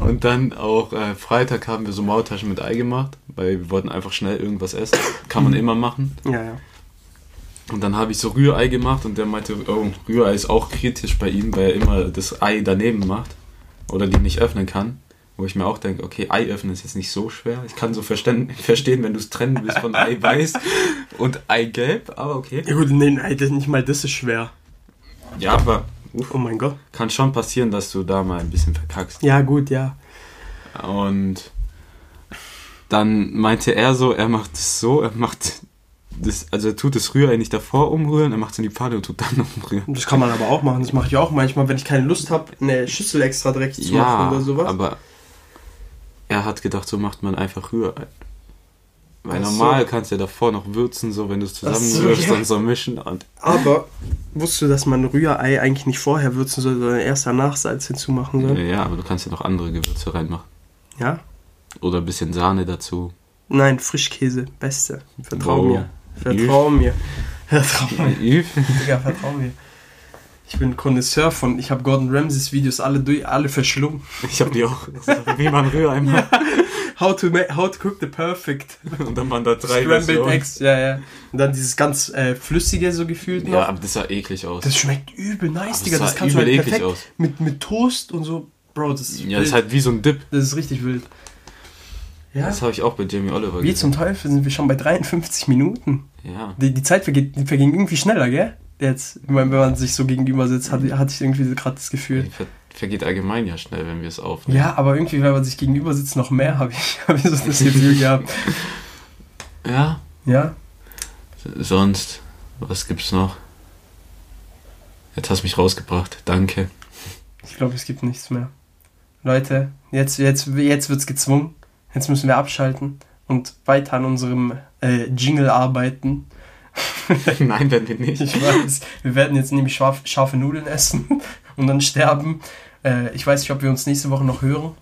Und dann auch äh, Freitag haben wir so Maultaschen mit Ei gemacht, weil wir wollten einfach schnell irgendwas essen. Kann man immer machen. Ja, ja. Und dann habe ich so Rührei gemacht und der meinte, oh, Rührei ist auch kritisch bei ihm, weil er immer das Ei daneben macht. Oder die nicht öffnen kann, wo ich mir auch denke, okay, Ei öffnen ist jetzt nicht so schwer. Ich kann so verstehen, verstehen wenn du es trennen willst von Eiweiß und Eigelb, aber okay. Ja gut, nein, nicht mal das ist schwer. Ja, aber uff, oh mein Gott. Kann schon passieren, dass du da mal ein bisschen verkackst. Ja gut, ja. Und dann meinte er so, er macht es so, er macht... Das, also er tut das Rührei nicht davor umrühren, er macht es in die Pfanne und tut dann umrühren. Das kann man aber auch machen, das mache ich auch manchmal, wenn ich keine Lust habe, eine Schüssel extra direkt zu ja, machen oder sowas. Aber er hat gedacht, so macht man einfach Rührei. Weil Ach normal so. kannst du ja davor noch würzen, so wenn du es zusammenrührst so, ja. und so mischen. Und aber wusstest du, dass man Rührei eigentlich nicht vorher würzen soll, sondern erst danach Salz hinzumachen soll? Ja, aber du kannst ja noch andere Gewürze reinmachen. Ja? Oder ein bisschen Sahne dazu. Nein, Frischkäse, beste. Vertrau wow. mir. Vertrau mir. Vertrau mir. Digga, vertrau mir. Ich bin Connoisseur von... Ich habe Gordon Ramsays Videos alle durch, alle verschlungen. Ich habe die auch. Wie man Rührei macht. How to make, how to cook the perfect. Und dann waren da drei Scrambled Eggs. Ja, ja. Und dann dieses ganz äh, Flüssige so gefühlt noch. Ja, aber das sah eklig aus. Das schmeckt übel nice, Digga. Das, das kannst du halt perfekt aus. Mit, mit Toast und so. Bro, das ist Ja, wild. Das ist halt wie so ein Dip. Das ist richtig wild. Ja. Das habe ich auch bei Jamie Oliver Wie gesagt. Zum Teufel sind wir schon bei dreiundfünfzig Minuten. Ja. Die, die Zeit vergeht, die verging irgendwie schneller, gell? Jetzt, wenn man sich so gegenüber sitzt, hat, hatte ich irgendwie gerade das Gefühl. Die ver- vergeht allgemein ja schnell, wenn wir es aufnehmen. Ja, aber irgendwie, wenn man sich gegenüber sitzt, noch mehr habe ich, hab ich so das Gefühl gehabt. Ja. Ja. Sonst, was gibt's noch? Jetzt hast du mich rausgebracht. Danke. Ich glaube, es gibt nichts mehr. Leute, jetzt, jetzt, jetzt wird's gezwungen. Jetzt müssen wir abschalten und weiter an unserem äh, Jingle arbeiten. Nein, werden wir nicht. Ich weiß, wir werden jetzt nämlich scharf, scharfe Nudeln essen und dann sterben. Äh, ich weiß nicht, ob wir uns nächste Woche noch hören.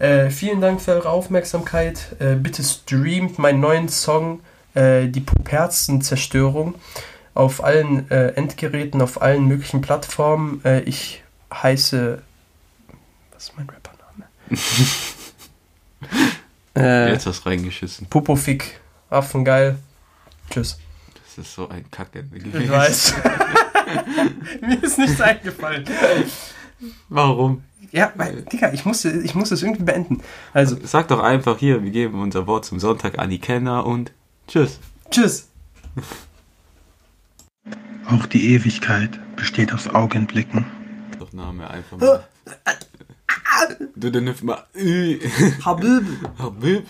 äh, vielen Dank für eure Aufmerksamkeit. Äh, bitte streamt meinen neuen Song äh, die popärtsten Zerstörung auf allen äh, Endgeräten, auf allen möglichen Plattformen. Äh, ich heiße... Was ist mein Rappername? äh, Jetzt hast du reingeschissen. Popofik. Affengeil. Tschüss. Das ist so ein Kacke. Ich weiß. Mir ist nichts eingefallen. Warum? Ja, weil, Digga, ich muss, ich muss das irgendwie beenden. Also. Sag doch einfach hier, wir geben unser Wort zum Sonntag an die Kenner und tschüss. Tschüss. Auch die Ewigkeit besteht aus Augenblicken. Doch Name einfach mal. Du, dann nimmst mal. Habib. Habib.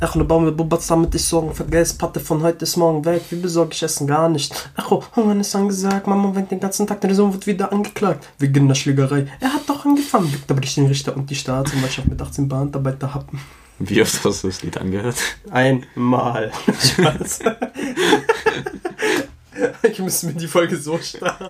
Ach, ne Baum mit Bubatz, damit ich Sorgen vergesse. Patte von heute ist morgen weg. Wie besorge ich Essen? Gar nicht. Ach, Hunger ist angesagt. Mama weint den ganzen Tag. Der Sohn wird wieder angeklagt. Wegen der Schlägerei. Er hat doch angefangen. Da bricht den Richter und die Staatsanwaltschaft mit achtzehn Beamtenarbeiter happen. Wie oft hast du das Lied angehört? Einmal. Ich weiß. Ich müsste mir die Folge so starten.